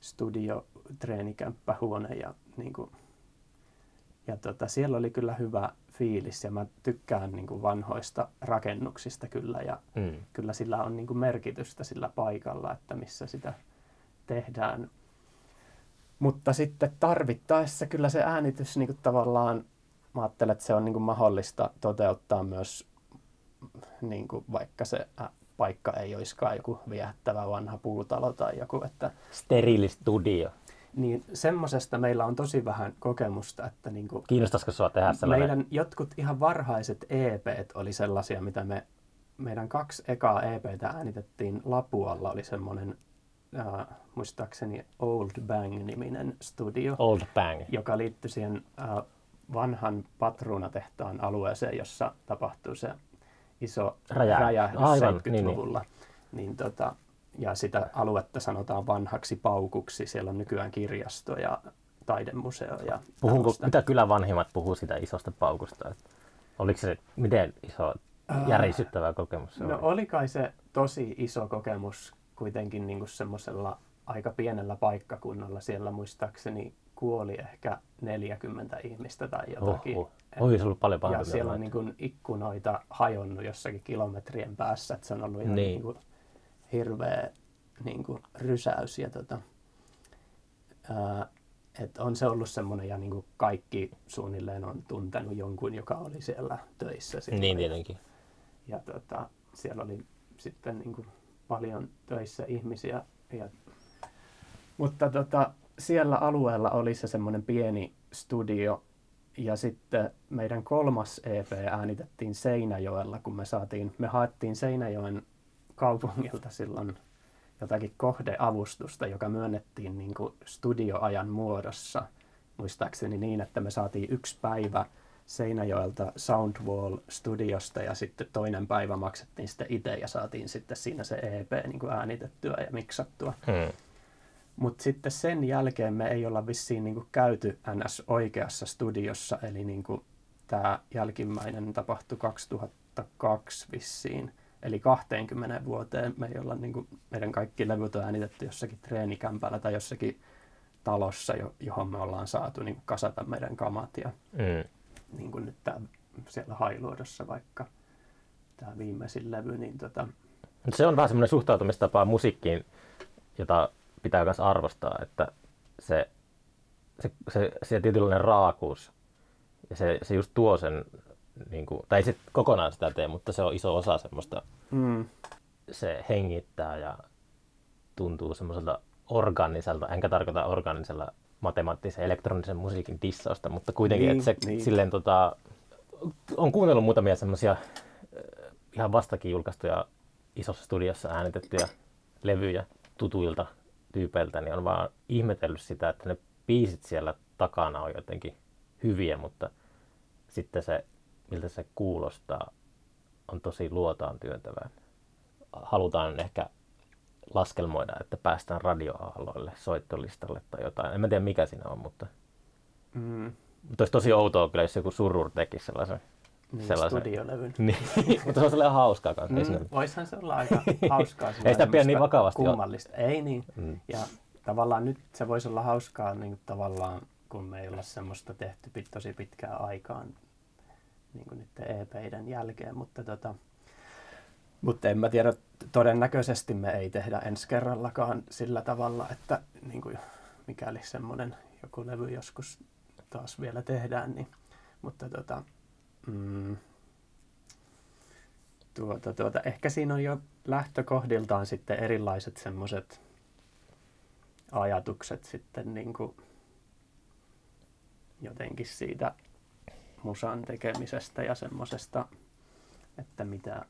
studio, treenikämppä, huone ja niin kuin, ja tota, siellä oli kyllä hyvä fiilis, ja mä tykkään niin kuin vanhoista rakennuksista kyllä, ja mm. kyllä sillä on niin kuin merkitystä sillä paikalla, että missä sitä tehdään. Mutta sitten tarvittaessa kyllä se äänitys niin kuin tavallaan, mä ajattelen, että se on niin kuin mahdollista toteuttaa myös niin kuin vaikka se äh, paikka ei olisikaan joku viehättävä vanha puutalo tai joku, että... Steriilistudio. Niin semmoisesta meillä on tosi vähän kokemusta, että... Niin kuin kiinnostaisiko sinua tehdä sellainen? Meidän jotkut ihan varhaiset E P:t oli sellaisia, mitä me... Meidän kaksi ekaa E P:tä äänitettiin Lapualla, oli semmoinen... Äh, muistaakseni Old Bang-niminen studio, Old Bang. Joka liittyi siihen äh, vanhan patruunatehtaan alueeseen, jossa tapahtui se iso Raja. räjähdys aivan, seitsemänkymmentäluvulla. Niin, niin. Niin, tota, ja sitä aluetta sanotaan vanhaksi paukuksi. Siellä on nykyään kirjasto ja taidemuseo. Ja puhunko, mitä kylän vanhimmat puhuu sitä isosta paukusta? Oliko se miten iso järisyttävä äh, kokemus se no oli? Oli kai se tosi iso kokemus. Kuitenkin niin kuin semmoisella aika pienellä paikkakunnalla siellä muistaakseni kuoli ehkä neljäkymmentä ihmistä tai jotakin. Oho, oho. Se ollut paljon paljon. Ja siellä on niin kuin ikkunoita hajonnut jossakin kilometrien päässä, että se on ollut ihan niin. Niin kuin hirveä niin kuin rysäys. Ja tota, ää, et on se ollut semmoinen ja niin kuin kaikki suunnilleen on tuntenut jonkun, joka oli siellä töissä. Siellä. Niin tietenkin. Ja tota, siellä oli sitten... Niin kuin paljon töissä ihmisiä. Ja... Mutta tota, siellä alueella oli se semmoinen pieni studio ja sitten meidän kolmas E P äänitettiin Seinäjoella, kun me saatiin, me haettiin Seinäjoen kaupungilta silloin jotakin kohdeavustusta, joka myönnettiin niin kuin studioajan muodossa. Muistaakseni niin, että me saatiin yksi päivä Seinäjoelta Soundwall-studiosta ja sitten toinen päivä maksettiin sitten itse ja saatiin sitten siinä se E P niin kuin äänitettyä ja miksattua. Hmm. Mutta sitten sen jälkeen me ei olla vissiin niin kuin käyty N S oikeassa studiossa, eli niin kuin tämä jälkimmäinen tapahtui kaksituhattakaksi vissiin. Eli kahteenkymmeneen vuoteen me ei olla, niin kuin, meidän kaikki levyt on äänitetty jossakin treenikämpällä tai jossakin talossa, johon me ollaan saatu niin kuin kasata meidän kamat ja... Hmm. Niin kuin nyt tää, siellä Hailuodossa vaikka tämä viimeisin levy. Niin tota... Se on vähän semmoinen suhtautumistapa musiikkiin, jota pitää myös arvostaa, että se, se, se, se tietynlainen raakuus, ja se, se just tuo sen, niin kuin, tai ei se kokonaan sitä tee, mutta se on iso osa semmoista, mm. se hengittää ja tuntuu semmoiselta organiselta, enkä tarkoita organisella, matemaattisen elektronisen musiikin dissausta, mutta kuitenkin, niin, että se niin. Silleen tota, on kuunnellut muutamia semmoisia ihan vastakin julkaistuja isossa studiossa äänitettyjä levyjä tutuilta tyypeiltä, niin on vaan ihmetellyt sitä, että ne biisit siellä takana on jotenkin hyviä, mutta sitten se, miltä se kuulostaa, on tosi luotaan työntävää. Halutaan ehkä laskelmoida, että päästään radioaalloille, soittolistalle tai jotain. En mä tiedä mikä siinä on, mutta... Mm. Mutta olisi tosi outoa kyllä, jos joku Surur tekisi sellaisen... Niin, sellaisen... studiolevyn. Niin, mutta se on sellainen hauskaa kanssa. Mm, voisihan se olla aika hauskaa. Ei sitä pidä niin vakavasti. Kummallista. Ole. Ei niin. Mm. Ja tavallaan nyt se voisi olla hauskaa, niin tavallaan, kun me ei olla semmoista tehty pit, tosi pitkään aikaan niin kuin nyt E P:iden jälkeen, mutta tota... Mutta en mä tiedä, todennäköisesti me ei tehdä ensi kerrallakaan sillä tavalla, että niin kuin, mikäli semmoinen joku levy joskus taas vielä tehdään, niin, mutta tota, mm, tuota, tuota, ehkä siinä on jo lähtökohdiltaan sitten erilaiset semmoiset ajatukset sitten niin kuin jotenkin siitä musan tekemisestä ja semmoisesta, että mitä...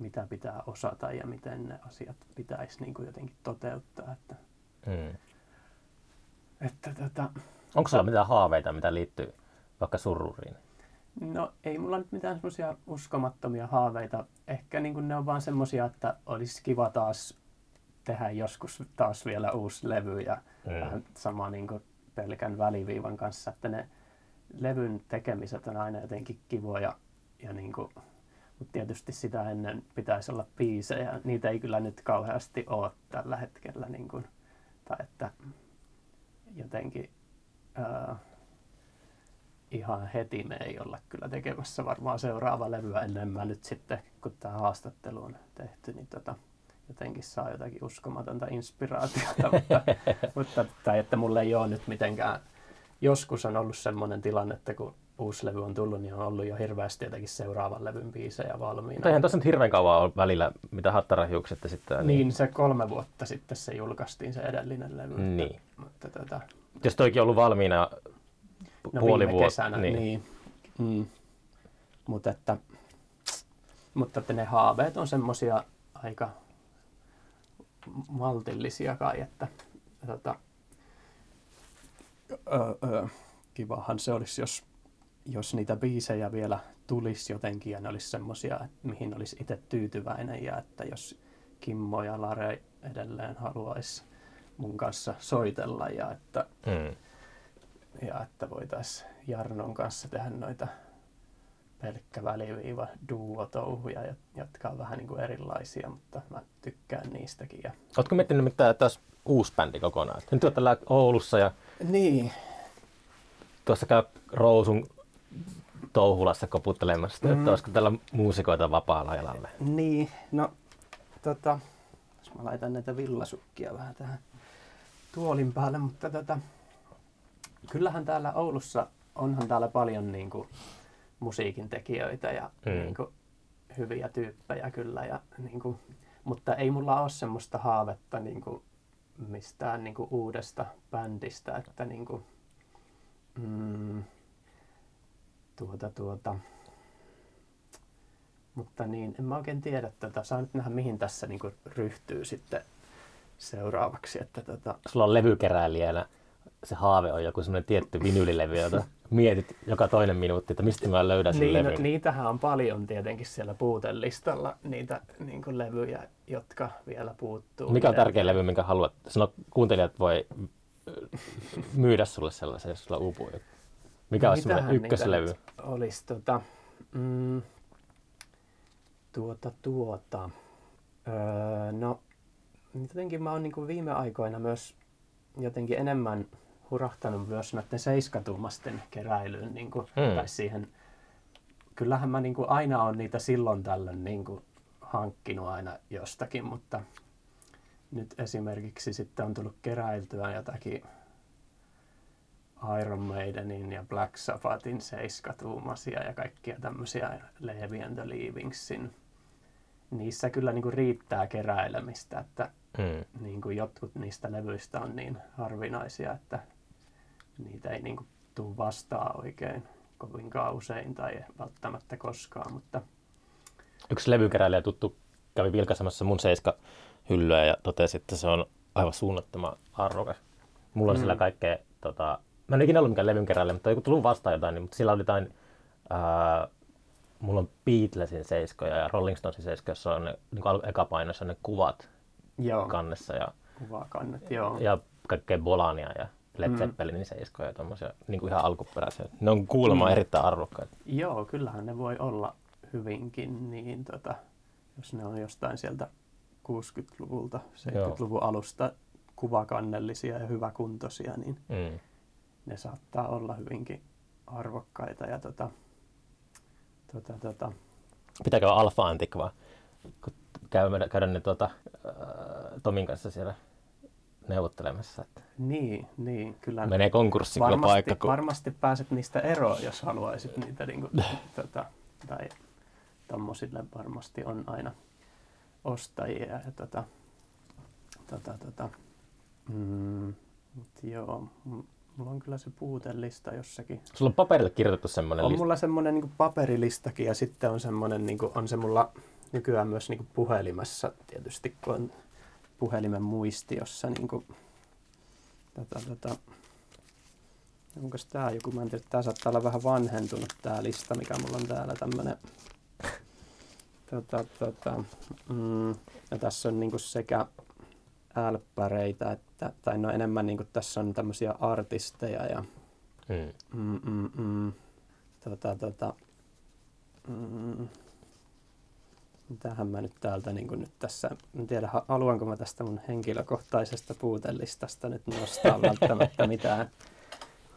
mitä pitää osata ja miten ne asiat pitäisi niin kuin jotenkin toteuttaa. Että, mm. että, tota, onko sulla mitään haaveita, mitä liittyy vaikka Sururiin? No ei mulla nyt mitään semmoisia uskomattomia haaveita. Ehkä niin kuin ne on vaan semmoisia, että olisi kiva taas tehdä joskus taas vielä uusi levy ja mm. vähän sama niin kuin pelkän väliviivan kanssa, että ne levyn tekemiset on aina jotenkin kivoja ja niin kuin, mutta tietysti sitä ennen pitäisi olla biisejä. Niitä ei kyllä nyt kauheasti ole tällä hetkellä. Niin kuin, tai että jotenkin ää, ihan heti me ei olla kyllä tekemässä varmaan seuraava levyä ennen mä nyt sitten, kun tämä haastattelu on tehty, niin tota, jotenkin saa jotakin uskomatonta inspiraatiota. mutta, mutta, tai että mulla ei ole nyt mitenkään... Joskus on ollut semmoinen tilanne, että kun uusi levy on tullut, niin on ollut jo hirveästi jotenkin seuraavan levyn biisejä valmiina. Mutta eihän tässä nyt hirveän kauan ole välillä, mitä Hattarahiukset sitten... Niin, niin se kolme vuotta sitten se julkaistiin se edellinen levy. Niin. Mutta, tuota... Jos toikin on ollut valmiina no, puoli viime vuotta. Kesänä, niin. niin. Mm. Mut että, mutta että ne haaveet on semmoisia aika maltillisia kai, että... Tuota, öö, öö. Kivahan se olisi, jos, jos niitä biisejä vielä tulisi jotenkin ja ne olisi semmoisia, mihin olisi itse tyytyväinen ja että jos Kimmo ja Lare edelleen haluaisi mun kanssa soitella ja että, mm. ja että voitaisiin Jarnon kanssa tehdä noita pelkkä väliviiva duo-touhuja ja jatkaa vähän niin kuin erilaisia, mutta mä tykkään niistäkin. Ja... Ootko miettinyt mitään taas uusi bändi kokonaan? Nyt oot täällä Oulussa ja... Niin. Tuossa käy Rousun Touhulassa koputtelemassa, mm. että olisiko tällä muusikoita vapaalla ajalla? Niin, no tota, jos mä laitan näitä villasukkia vähän tähän tuolin päälle, mutta tota, kyllähän täällä Oulussa onhan täällä paljon niinku musiikin tekijöitä ja mm. niinku hyviä tyyppejä kyllä, ja, niinku, mutta ei mulla ole semmoista haavetta niinku, mistään niinku, uudesta bändistä, että niinku, Mm, tuota, tuota. Mutta niin, en mä oikein tiedä tätä. Saa nyt nähdä, mihin tässä niinku ryhtyy sitten seuraavaksi. Että, tota... Sulla on levykeräilijänä. Se haave on joku semmoinen tietty vinylilevy, jota mietit joka toinen minuutti, että mistä mä löydän sen niin, levyn. No, niitähän on paljon tietenkin siellä puutelistalla, niitä niin kuin levyjä, jotka vielä puuttuu. Mikä on tärkeä levy, minkä haluat? Sano, kuuntelijat voi... myydä sulle sellaisen, jos sulla uupuu. Mikä no, olisi semmoinen ykköslevy? Olisi tuota... Mm, tuota, tuota... Öö, no... Jotenkin mä oon niin kuin viime aikoina myös jotenkin enemmän hurahtanut myös näiden seiskatuumasten keräilyyn. Niin kuin, hmm. tai siihen, kyllähän mä niin kuin aina oon niitä silloin tällöin niin kuin hankkinut aina jostakin, mutta... Nyt esimerkiksi sitten on tullut keräiltyä jotakin Iron Maidenin ja Black Sabbathin seiskatuumasia ja kaikkia tämmöisiä Levi and the Leavingsin. Niissä kyllä niinku riittää keräilemistä, että mm. niinku jotkut niistä levyistä on niin harvinaisia, että niitä ei niinku tule vastaan oikein kovinkaan usein tai välttämättä koskaan. Mutta... Yksi levykeräilijä tuttu kävi vilkaisemassa mun seiska hyllyä ja totesi, että se on aivan suunnattoman arvokas. Mulla on mm. sillä kaikkea, tota, mä en ikinä ollut mikään levynkeräilijä, mutta joku tullut vastaan jotain, mutta sillä oli jotain, ää, mulla on Beatlesin seiskoja ja Rolling Stonesin seiskoja, jossa on ne, niin kuin ekapainoissa ne kuvat joo. kannessa ja, Kuvakannet, joo. ja kaikkea Bolania ja Led Zeppelinin mm. seiskoja ja tommosia niin kuin ihan alkuperäisiä. Ne on kuulemma mm. erittäin arvokkaita. Joo, kyllähän ne voi olla hyvinkin, niin, tota, jos ne on jostain sieltä kuusikymmentäluvulta, seitsemänkymmentäluvun alusta kuvakannellisia ja hyväkuntoisia, niin mm. ne saattaa olla hyvinkin arvokkaita. Ja tota, tota, tota. Pitääkö olla Alfa Antiquaa, kun käydään ne tuota, Tomin kanssa siellä neuvottelemassa? Että niin, niin, kyllä. Menee konkurssi varmasti, kyllä paikka. Kun... Varmasti pääset niistä eroon, jos haluaisit niitä. Niin kuin, tota, tai tommosille varmasti on aina ostajia ja tota, tota, tota. Mm, joo, mulla on kyllä se puutelista jossakin. Sulla on paperille kirjoitettu semmoinen lista? On mulla semmoinen niin kuin paperilistakin ja sitten on semmoinen, niin kuin, on se mulla nykyään myös niin kuin puhelimessa tietysti, kun on puhelimen muistiossa. Niin kuin, tota, tota. Onkas tää joku, mä en tiedä, tää saattaa olla vähän vanhentunut tää lista, mikä mulla on täällä tämmönen. Tota, tota, mm, ja tässä on niinku sekä älppäreitä, että, tai no enemmän niinku tässä on tämmöisiä artisteja ja mm. Mm, mm, mm, tota, tota, mm, mitähän mä nyt täältä niinku nyt tässä, en tiedä haluanko mä tästä mun henkilökohtaisesta puutelistasta nyt nostaa välttämättä mitään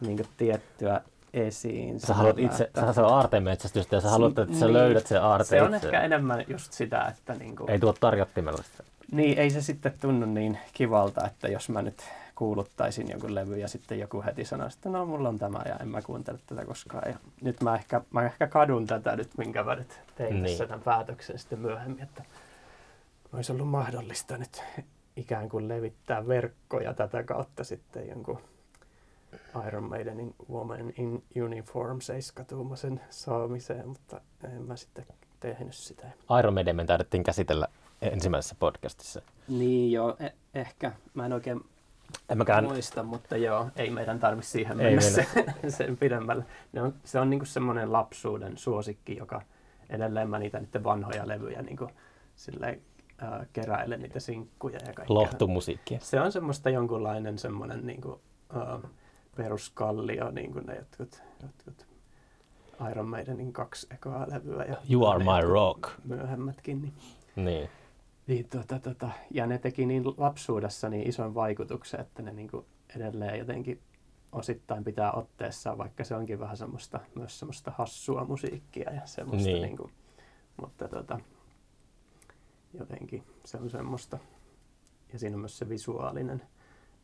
niinku tiettyä esiin. Sä haluat itse, että... se on aartemetsästystä ja sä haluat, että sä niin. löydät sen aarteen. Se on ehkä enemmän just sitä, että... Niinku... Ei tuo tarjottimella sitä. Niin, ei se sitten tunnu niin kivalta, että jos mä nyt kuuluttaisin jonkun levy ja sitten joku heti sanoisi, että no mulla on tämä ja en mä kuuntele tätä koskaan. Ja nyt mä ehkä, mä ehkä kadun tätä nyt, minkä mä nyt tein niin. Tässä tämän päätöksen sitten myöhemmin, että olisi ollut mahdollista nyt ikään kuin levittää verkkoja tätä kautta sitten jonkun Iron Maidenin Woman in Uniform seiskatuumaisen saamiseen, mutta en mä sitten tehnyt sitä. Iron Maiden me taidettiin käsitellä ensimmäisessä podcastissa. Niin joo, e- ehkä. Mä en oikein en mäkään... muista, mutta joo, ei meidän tarvitse siihen mennä, mennä. Sen, sen pidemmälle. Ne on, se on niinku semmoinen lapsuuden suosikki, joka edelleen mä niitä niiden vanhoja levyjä niinku silleen äh, keräilen niitä sinkkuja ja kaikkea. Lohtumusiikkia. Se on semmoista jonkunlainen semmoinen niinku, äh, peruskallio, niin kuin ne jotkut, jotkut Iron Maidenin kaksi ekaa levyä ja You Are My Rock myöhemmätkin. Niin. Niin. Niin, tota, tota, ja ne teki niin lapsuudessa niin ison vaikutuksen, että ne niin kuin edelleen jotenkin osittain pitää otteessaan, vaikka se onkin vähän semmoista, myös semmoista hassua musiikkia ja semmoista, niin. Niin kuin, mutta tota, jotenkin se on semmoista, ja siinä on myös se visuaalinen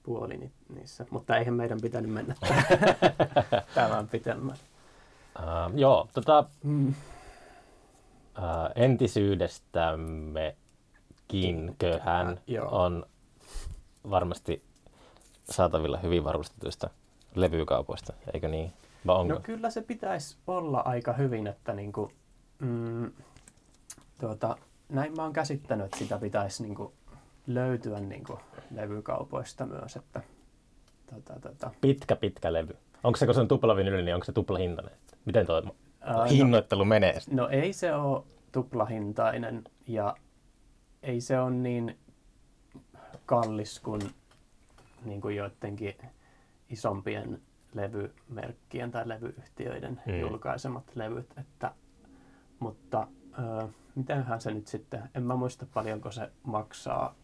puoli niissä, mutta eihän meidän pitänyt mennä tämän pitemmän. Uh, joo, tota, mm. uh, entisyydestämme Kinköhän on varmasti saatavilla hyvin varustetuista levykaupoista, eikö niin? Vai onko? No kyllä se pitäisi olla aika hyvin, että niinku, mm, tuota, näin mä oon käsittänyt, että sitä pitäisi niinku löytyä niinku levykaupoista myös. Että, tuota, tuota. Pitkä pitkä levy. Onko se, kun se on tuplavinyli, niin onko se tuplahintainen? Miten tuo Ää, hinnoittelu no, menee? No ei se ole tuplahintainen ja ei se ole niin kallis kuin, niin kuin joidenkin isompien levymerkkien tai levyyhtiöiden mm. julkaisemat levyt. Että, mutta ö, mitenhän se nyt sitten, en mä muista paljonko se maksaa,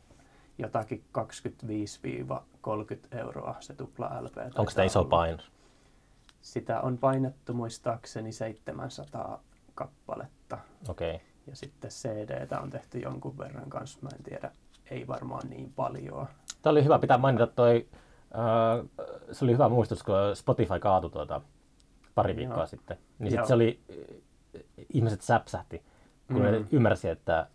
jotakin kaksikymmentäviisi kolmekymmentä euroa se tupla L P. Onko sitä iso painos? Sitä on painettu muistaakseni seitsemänsataa kappaletta. Okei. Okay. Ja sitten C D:tä on tehty jonkun verran kanssa, mä en tiedä, ei varmaan niin paljon. Tämä oli hyvä, pitää mainita toi, äh, se oli hyvä muistus, kun Spotify kaatui tuota pari viikkoa Joo. sitten. Niin sitten se oli, ihmiset säpsähti, kun mm. ne ymmärsi, että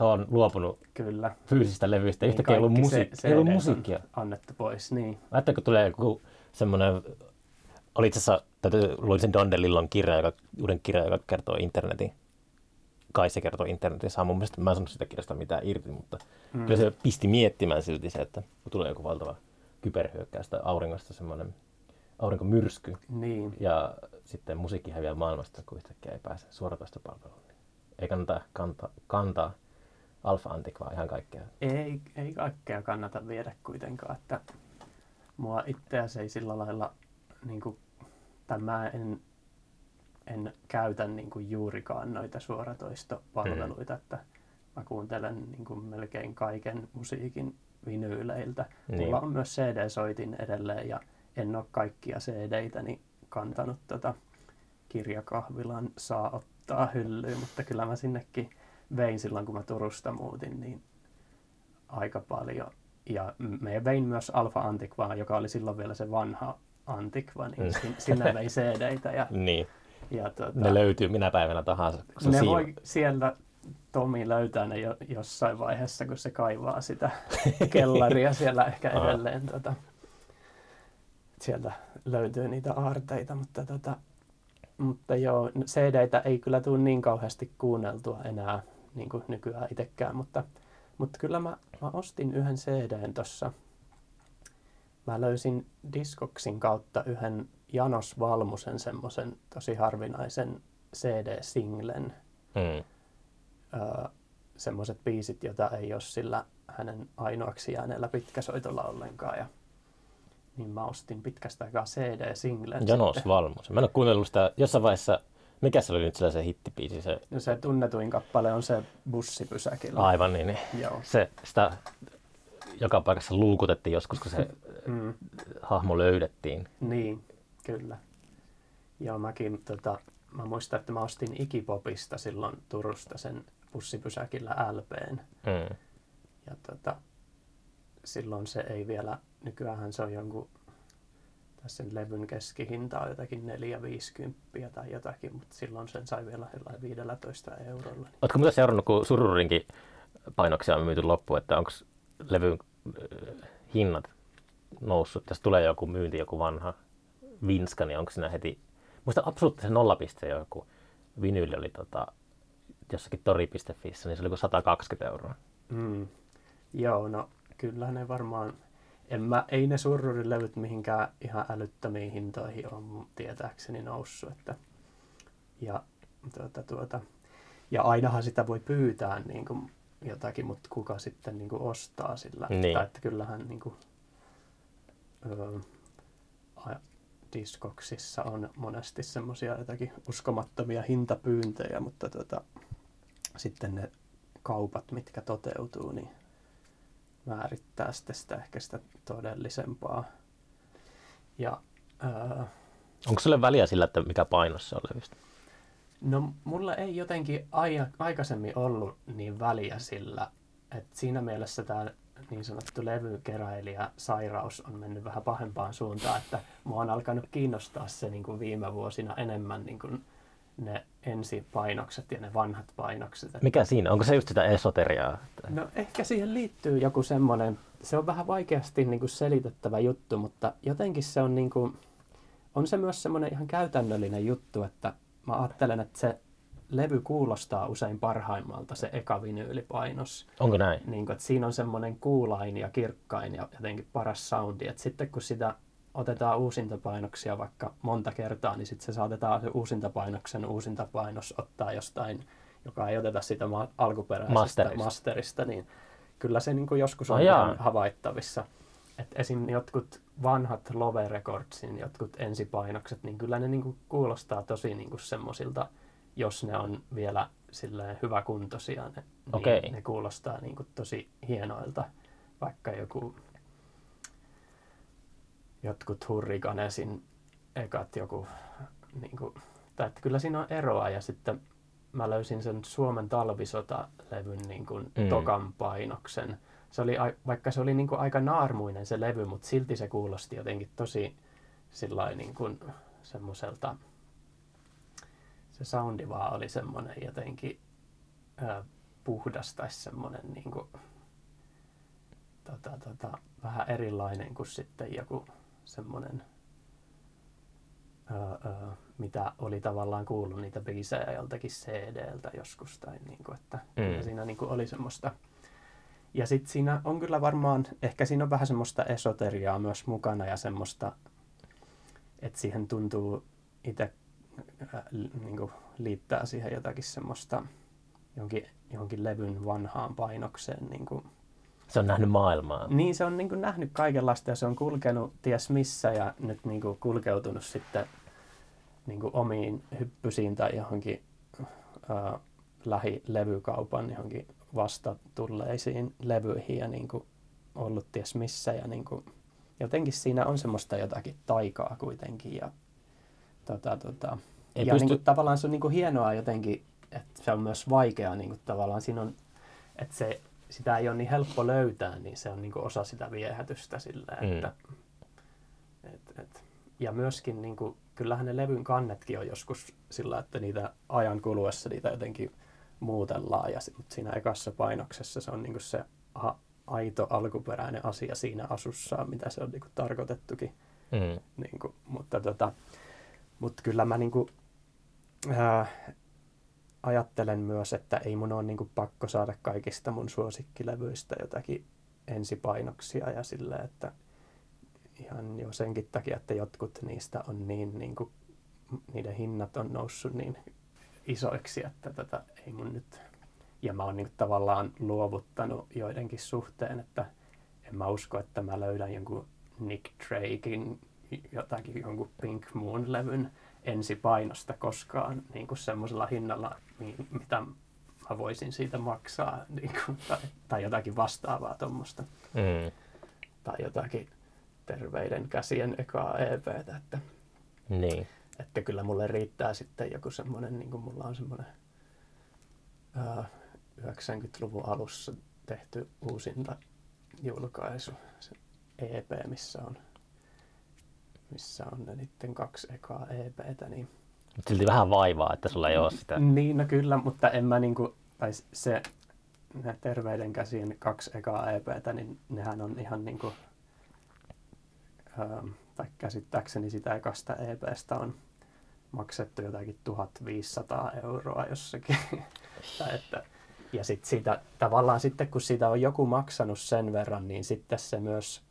he on luopunut Kyllä. fyysisistä levyistä. Yhtäkkiä niin ei, musiik- ei ollut musiikkia. Annettu pois, niin. Ajattelin, kun tulee joku semmoinen, oli itse asiassa, luin sen Don DeLillon kirja, joka, uuden kirja, joka kertoo internetin. Kai se kertoo internetissä. Mun mielestä mä en sanonut sitä kirjasta mitään irti, mutta mm. kyllä se pisti miettimään silti se, että tulee joku valtava kyberhyökkäys tai auringosta semmoinen aurinkomyrsky. Niin. Ja sitten musiikki häviää maailmasta, kun yhtäkkiä ei pääse suoratoistopalveluun. Ei kannata kantaa, kantaa alfa-antikvaa ihan kaikkea. Ei, ei kaikkea kannata viedä kuitenkaan. Että mua itseäsi ei sillä lailla, niin kuin, tai mä en... En käytä niin kuin juurikaan noita suoratoistopalveluita, mm. että mä kuuntelen niin kuin melkein kaiken musiikin vinyyleiltä. Niin. Mulla on myös C D-soitin edelleen ja en ole kaikkia C D:itäni kantanut tota kirjakahvilan saa ottaa hyllyyn, mutta kyllä mä sinnekin vein silloin, kun mä Turusta muutin, niin aika paljon. Ja mä vein myös Alfa Antiquaa, joka oli silloin vielä se vanha Antiqua, niin mm. sinne vein C D:itä ja... Niin. Ja tuota, ne löytyy minä päivänä tahansa. Ne siima. Voi siellä Tomi löytää ne jo, jossain vaiheessa, kun se kaivaa sitä kellaria siellä ehkä edelleen. Tuota, sieltä löytyy niitä aarteita, mutta, tuota, mutta joo, C D:tä ei kyllä tule niin kauheasti kuunneltua enää niin kuin nykyään itsekään. Mutta, mutta kyllä mä, mä ostin yhden C D:n tuossa. Mä löysin Discogsin kautta yhden Janos Valmusen semmoisen tosi harvinaisen C D-singlen. Mm. Öö, semmoiset biisit, joita ei ole sillä hänen ainoaksi jääneellä pitkäsoitolla ollenkaan. Ja, niin mä ostin pitkästä aikaa C D-singlen. Janos sitten. Valmusen. Mä en ole kuunnellut sitä jossain vaiheessa. Mikä se oli nyt sillä se hittibiisi? Se, no se tunnetuin kappale on se Bussipysäkillä. Aivan niin. Joo. Se, sitä joka paikassa luukutettiin joskus, kun se mm. hahmo löydettiin. Niin. Kyllä. Joo, mäkin, tota, mä muistan, että mä ostin Iggy Popista silloin Turusta sen Bussipysäkillä L P:n. Mm. ja tota, silloin se ei vielä, nykyäänhän se on jonkun tässä levyn keskihinta on jotakin neljä viisikymmentä tai jotakin, mutta silloin sen sai vielä viisitoista eurolla. Niin. Oletko muuten seurannut, kun Sururinkin painoksia on myyty loppuun, että onko levyn äh, hinnat noussut? Tässä tulee joku myynti, joku vanha vinska, niin onko siinä heti, muista absoluuttisen nollapiste joku vinyyli oli tota, jossakin tori piste fi:ssä, niin se oli kuin sata kaksikymmentä euroa. Mm. Joo, no kyllä ne varmaan, en mä, ei ne Surrurilevyt mihinkään ihan älyttömiin hintoihin ole tietääkseni noussut. Että, ja, tuota, tuota, ja ainahan sitä voi pyytää niin kuin jotakin, mutta kuka sitten niin kuin ostaa sillä. Niin. Tai, että kyllähän niin kuin, öö, a, diskoksissa on monesti semmoisia jotakin uskomattomia hintapyyntejä, mutta tuota, sitten ne kaupat, mitkä toteutuu, niin määrittää sitten sitä ehkä sitä todellisempaa. Ja, ää... onko sulle väliä sillä, että mikä painossa on levystä? No mulla ei jotenkin aia, aikaisemmin ollut niin väliä sillä, että siinä mielessä tämä niin sanottu levykeräilijä sairaus on mennyt vähän pahempaan suuntaan, että mua on alkanut kiinnostaa se niin kuin viime vuosina enemmän niin kuin ne ensipainokset ja ne vanhat painokset. Mikä siinä? Onko se just sitä esoteriaa? No ehkä siihen liittyy joku semmoinen, se on vähän vaikeasti niin kuin selitettävä juttu, mutta jotenkin se on, niin kuin, on se myös semmoinen ihan käytännöllinen juttu, että mä ajattelen, että se levy kuulostaa usein parhaimmalta se eka vinyylipainos. Onko näin? Niin kuin, että siinä on semmoinen kuulain ja kirkkain ja jotenkin paras soundi, että sitten kun sitä otetaan uusintapainoksia vaikka monta kertaa, niin sitten se saatetaan se uusintapainoksen uusintapainos ottaa jostain, joka ei oteta sitä ma- alkuperäisestä masterista. masterista, niin kyllä se niin kuin joskus on oh, ihan havaittavissa. Että esim. Jotkut vanhat Love Recordsin jotkut ensipainokset, niin kyllä ne niin kuin kuulostaa tosi niin kuin semmoisilta, jos ne on vielä silleen hyväkuntoisia, ne, okay. niin ne kuulostaa niin kuin tosi hienoilta, vaikka joku jotkut Hurrikanesin ekat joku, niin kuin, tai että kyllä siinä on eroa, ja sitten mä löysin sen Suomen talvisota-levyn niin kuin mm. tokan painoksen. Se oli, vaikka se oli niin kuin aika naarmuinen se levy, mutta silti se kuulosti jotenkin tosi sillain niin kuin semmoiselta, se soundi vaan oli semmoinen jotenkin ää, puhdas tai semmoinen niin kuin, tota, tota, vähän erilainen kuin sitten joku semmoinen, öö, öö, mitä oli tavallaan kuullut niitä biisejä joltakin C D:ltä joskus tai niinku, että mm. siinä niinku oli semmoista. Ja sit siinä on kyllä varmaan, ehkä siinä on vähän semmoista esoteriaa myös mukana ja semmoista, että siihen tuntuu itse äh, niinku liittää siihen jotakin semmoista jonkin, jonkin levyn vanhaan painokseen niinku. Se on nähnyt maailmaa. Niin, se on niin kuin nähnyt kaikenlaista ja se on kulkenut ties missä ja nyt niin kuin kulkeutunut sitten niin kuin omiin hyppysiin tai johonkin äh, lähilevykaupan johonkin vastatulleisiin levyihin ja niin kuin ollut ties missä. Ja niin kuin jotenkin siinä on semmoista jotakin taikaa kuitenkin. Ja, tota, tota, ja pysty... niin kuin, tavallaan se on niin kuin hienoa jotenkin, että se on myös vaikeaa niin kuin tavallaan. Siinä on, että se... Sitä ei ole niin helppo löytää, niin se on niin kuin osa sitä viehätystä sillä, että... Mm. Et, et. Ja myöskin, niin kuin, kyllähän ne levyn kannetkin on joskus sillä, että niitä ajan kuluessa niitä jotenkin muutellaan. Ja mutta siinä ekassa painoksessa se on niin kuin se a, aito alkuperäinen asia siinä asussaan, mitä se on niin kuin tarkoitettukin. Mm. Niin kuin, mutta, tota, mutta kyllä mä... Niin kuin, ää, ajattelen myös, että ei mun ole niin kuin pakko saada kaikista mun suosikkilevyistä jotakin ensipainoksia ja sillä, että ihan jo senkin takia, että jotkut niistä on niin, niin kuin, niiden hinnat on noussut niin isoiksi, että tota, ei mun nyt, ja mä oon niin kuin tavallaan luovuttanut joidenkin suhteen, että en mä usko, että mä löydän jonkun Nick Drakein jotakin jonkun Pink Moon-levyn ensipainosta koskaan niin kuin semmoisella hinnalla, niin mitä mä voisin siitä maksaa niin kuin, tai, tai jotakin vastaavaa tuommoista. Mm. Tai jotakin Terveiden käsien ekaa E P:tä. Että, niin. Että kyllä mulle riittää sitten joku semmoinen, niin kuin mulla on semmoinen ää, yhdeksänkymmentäluvun alussa tehty uusinta julkaisu, se E P, missä on, missä on ne niiden kaksi ekaa E P:tä. Niin... Mutta silti vähän vaivaa, että sulla ei ole sitä. Niin, no kyllä, mutta en mä niinku, tai se, ne Terveiden käsien kaksi ekaa E P:tä, niin nehän on ihan niinku, ähm, tai käsittääkseni sitä ekasta E P:stä on maksettu jotakin tuhatviisisataa euroa jossakin. tai että, ja sitten siitä, tavallaan sitten kun siitä on joku maksanut sen verran, niin sitten se myös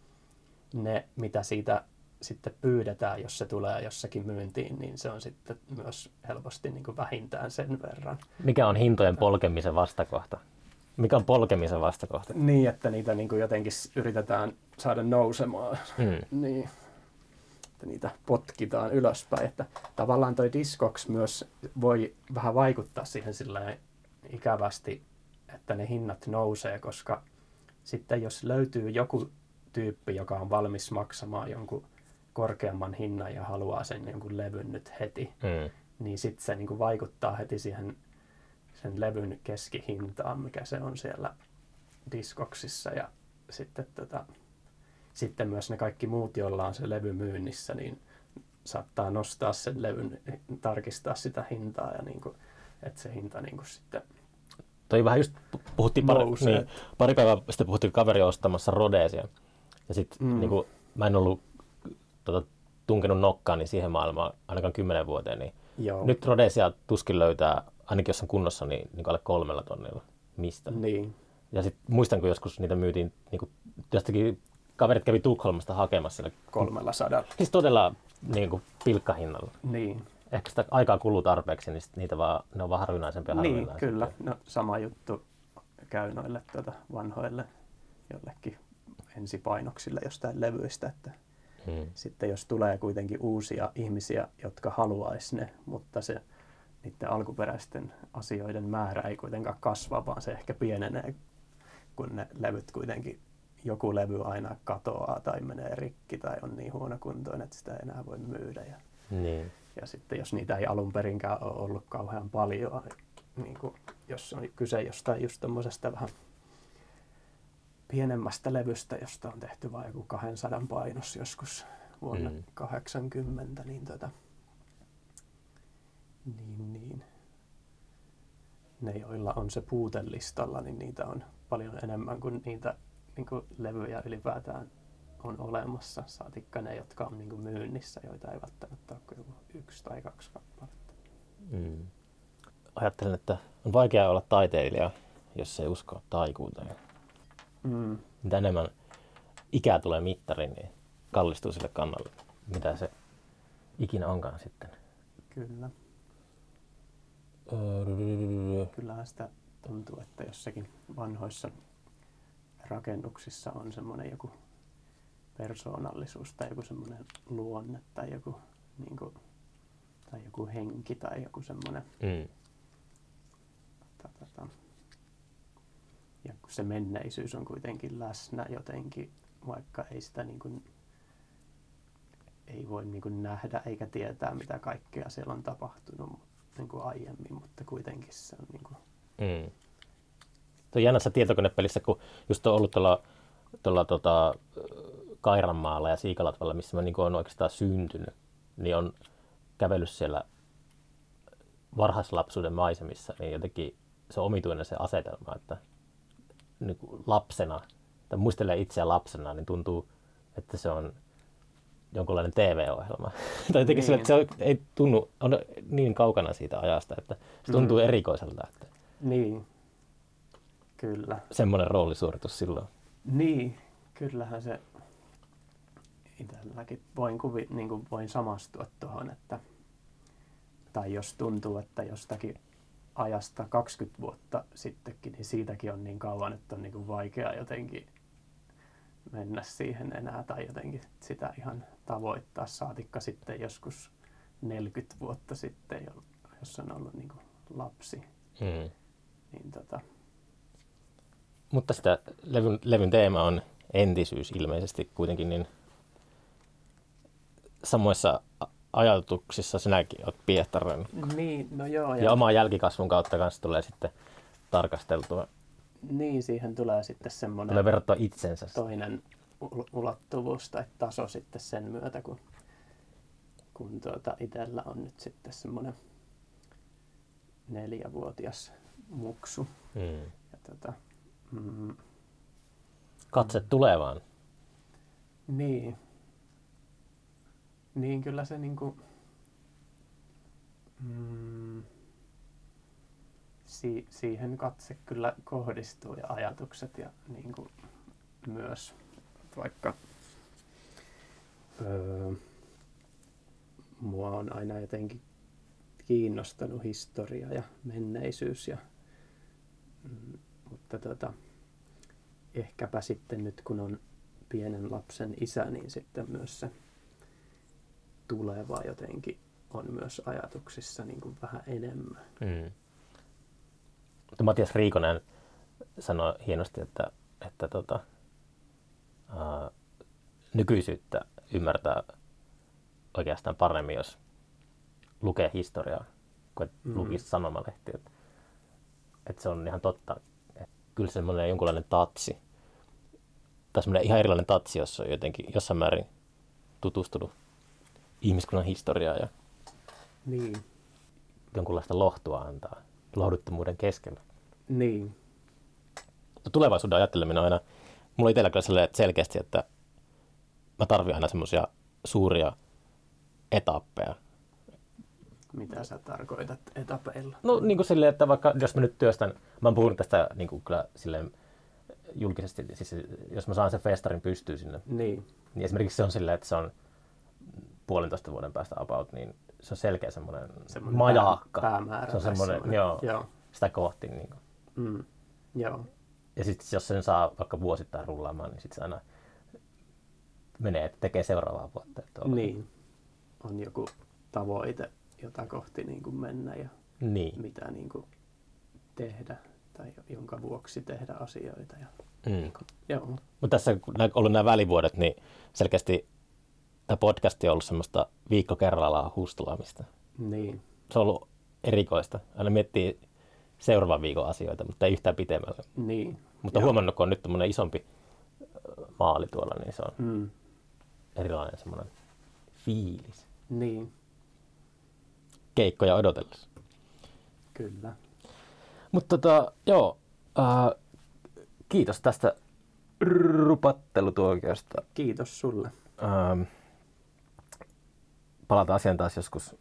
ne, mitä siitä sitten pyydetään, jos se tulee jossakin myyntiin, niin se on sitten myös helposti niin kuin vähintään sen verran. Mikä on hintojen polkemisen vastakohta? Mikä on polkemisen vastakohta? Niin, että niitä niin kuin jotenkin yritetään saada nousemaan. Hmm. Niin. Että niitä potkitaan ylöspäin. Että tavallaan toi Discogs myös voi vähän vaikuttaa siihen sillä ikävästi, että ne hinnat nousee, koska sitten jos löytyy joku tyyppi, joka on valmis maksamaan jonkun korkeamman hinnan ja haluaa sen jonkun levyn nyt heti, mm. niin sitten se niinku vaikuttaa heti siihen sen levyn keskihintaan, mikä se on siellä Discogsissa. Ja sitten tota... Sitten myös ne kaikki muut, joilla on se levy myynnissä, niin saattaa nostaa sen levyn, tarkistaa sitä hintaa ja niin kuin, että se hinta niin kuin sitten toi vähän just puhuttiin pari, niin, pari päivää sitten puhuttiin kaveri ostamassa Rhodesia. Ja sit mm. niin kuin, mä en ollut tota, tunkenut nokkaani siihen maailmaan ainakaan kymmenen vuoteen. Niin nyt Rhodesia tuskin löytää, ainakin jos on kunnossa, niin, niin alle kolmella tonnilla. Mistä? Niin. Ja sit muistan, kun joskus niitä myytiin niin kuin jostakin... Kaverit kävi Tukholmasta hakemassa sillä kolmella sadalla. Siis todella niin kuin, pilkkahinnalla. Niin. Ehkä sitä aikaa kuluu tarpeeksi, niin niitä vaan, ne on vaan harvinaisempia harvinaisempia. Niin, kyllä. No, sama juttu käy noille tuota, vanhoille jollekin ensipainoksille jostain levyistä. Että hmm. Sitten jos tulee kuitenkin uusia ihmisiä, jotka haluaisi ne, mutta se niiden alkuperäisten asioiden määrä ei kuitenkaan kasva, vaan se ehkä pienenee, kun ne levyt kuitenkin joku levy aina katoaa tai menee rikki tai on niin huonokuntoinen, että sitä ei enää voi myydä. Ja, niin. ja sitten jos niitä ei alun perinkään ole ollut kauhean paljon, niin kuin jos on kyse jostain just tommosesta vähän pienemmästä levystä, josta on tehty vain joku kaksisataa painos joskus vuonna mm. kahdeksankymmentä, niin, tota, niin, niin ne, joilla on se puutelistalla, niin niitä on paljon enemmän kuin niitä niin kuin levyjä ylipäätään on olemassa, saatikka ne, jotka on niin kuin myynnissä, joita ei välttämättä ole kuin yksi tai kaksi kappaletta. Mm. Ajattelen, että on vaikea olla taiteilija, jos ei usko taikuuteen. Mm. Mitä enemmän ikää tulee mittariin, niin kallistuu sille kannalle, mitä se ikinä onkaan sitten. Kyllä. Öö... Kyllähän sitä tuntuu, että jossakin vanhoissa rakennuksissa on semmoinen joku persoonallisuus tai joku semmoinen luonne tai joku, niin kuin, tai joku henki tai joku semmoinen. Mm. Ta, ta, ta. Ja kun se menneisyys on kuitenkin läsnä jotenkin, vaikka ei sitä niin kuin, ei voi niin kuin nähdä eikä tietää, mitä kaikkea siellä on tapahtunut niin kuin aiemmin, mutta kuitenkin se on niin kuin, mm. Tuo on jännässä tietokonepelissä, kun just on ollut tuolla, tuolla tota, Kairanmaalla ja Siikalatvalla, missä mä niin olen oikeastaan syntynyt, niin on kävellyt siellä varhaislapsuuden maisemissa, niin jotenkin se on omituinen se asetelma, että niin kuin lapsena, tai muistelee itseä lapsena, niin tuntuu, että se on jonkunlainen T V-ohjelma. tai jotenkin niin. se, että se on, ei tunnu, on niin kaukana siitä ajasta, että se tuntuu mm. erikoiselta. Että... Niin. Kyllä. Semmoinen roolisuoritus silloin. Niin, kyllähän se itselläkin voin, kuvi, niin kuin voin samastua tuohon, että tai jos tuntuu, että jostakin ajasta kaksikymmentä vuotta sittenkin, niin siitäkin on niin kauan, että on niin kuin vaikea jotenkin mennä siihen enää tai jotenkin sitä ihan tavoittaa. Saatikka sitten joskus neljäkymmentä vuotta sitten, jos on ollut niin kuin lapsi, hmm. niin tota... Mutta sitä levyn, levyn teema on entisyys ilmeisesti kuitenkin, niin samoissa ajatuksissa sinäkin olet piehtarannut. Niin, no joo. Ja, ja omaa jälkikasvun kautta kanssa tulee sitten tarkasteltua Niin, siihen tulee sitten semmoinen... Tulee verrattua itsensä. Toinen ulottuvuus tai taso sitten sen myötä, kun, kun tuota itsellä on nyt sitten semmoinen neljävuotias muksu. Mm. Ja tota, mm, katse tulevaan. Niin. Niin kyllä se niinku... Mm, si- siihen katse kyllä kohdistuu ja ajatukset ja niinku myös vaikka... Öö, mua on aina jotenkin kiinnostanut historia ja menneisyys ja... Mm, mutta tota... Ehkäpä sitten nyt kun on pienen lapsen isä, niin sitten myös se tuleva jotenkin on myös ajatuksissa niin kuin vähän enemmän. Mm. Matias Riikonen sanoi hienosti, että, että tota, ää, nykyisyyttä ymmärtää oikeastaan paremmin, jos lukee historiaa, kun mm. lukisi sanomalehtiä. Että, että se on ihan totta. Kyllä semmoinen jonkunlainen tatsi, tai semmoinen ihan erilainen tatsi, jos on jotenkin jossain määrin tutustunut ihmiskunnan historiaa ja niin. jonkunlaista lohtua antaa lohduttomuuden keskellä. Niin. Tulevaisuuden ajatteleminen on aina, mulla itsellä kyllä sellainen selkeästi, että mä tarvitsen aina semmoisia suuria etappeja. Mitä sä tarkoitat etapeilla? No niin kuin silleen, että vaikka jos mä nyt työstän, mä oon puhunut tästä niin kuin kyllä silleen julkisesti, siis jos mä saan sen festarin pystyyn sinne, niin, niin esimerkiksi se on silleen, että se on puolentoista vuoden päästä about, niin se on selkeä semmoinen majakka. Päämäärä. Se on semmoinen, joo, joo, sitä kohti. Niin kuin. Mm, joo. Ja sitten jos sen saa vaikka vuosittain rullaamaan, niin sitten se aina menee, että tekee seuraavaa vuotta. Että niin, on joku tavoite, jota kohti niin kuin mennä ja niin. mitä niin kuin tehdä tai jonka vuoksi tehdä asioita. Ja mm. niin kuin, joo. Mutta tässä kun on ollut nämä välivuodet, niin selkeästi tämä podcast on ollut semmoista viikko kerrallaan hustulaamista. Niin. Se on ollut erikoista. Aina miettii seuraavan viikon asioita, mutta ei yhtään pitemmälle. Niin. Mutta joo. Huomannut, kun on nyt tämmöinen isompi maali tuolla, niin se on mm. erilainen semmoinen fiilis. Niin. Keikkoja odotellessa. Kyllä. Mutta tota, joo, äh, kiitos tästä rupattelutuokiosta. Kiitos sulle. Ähm, palataan asiaan taas joskus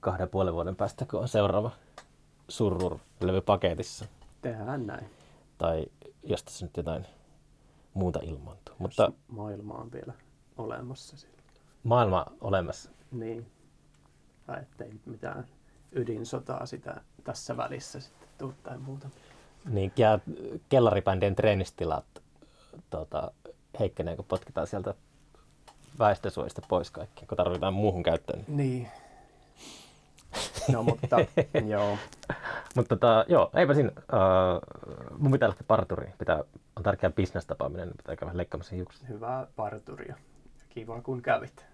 kahden ja puolen vuoden päästä, kun on seuraava Surrur-levy paketissa. Tehdään näin. Tai jos tässä nyt jotain muuta ilmaantuu. Jos mutta maailma on vielä olemassa silloin. Maailma olemassa. Niin. Tai ettei mitään ydinsotaa sitä tässä välissä sitten tule tai muuta. Niin, ja kellaribändien treenistilat tuota, heikkenee, kun potkitaan sieltä väestösuojista pois kaikki, kun tarvitaan muuhun käyttöön. Niin. No mutta, joo. Mutta tota, joo, eipä siinä. Uh, mun pitää lähteä parturiin. Pitää, on tärkeä bisnestapaaminen, pitää käydä leikkaamassa hiukset. Hyvää parturia. Kiva kun kävit.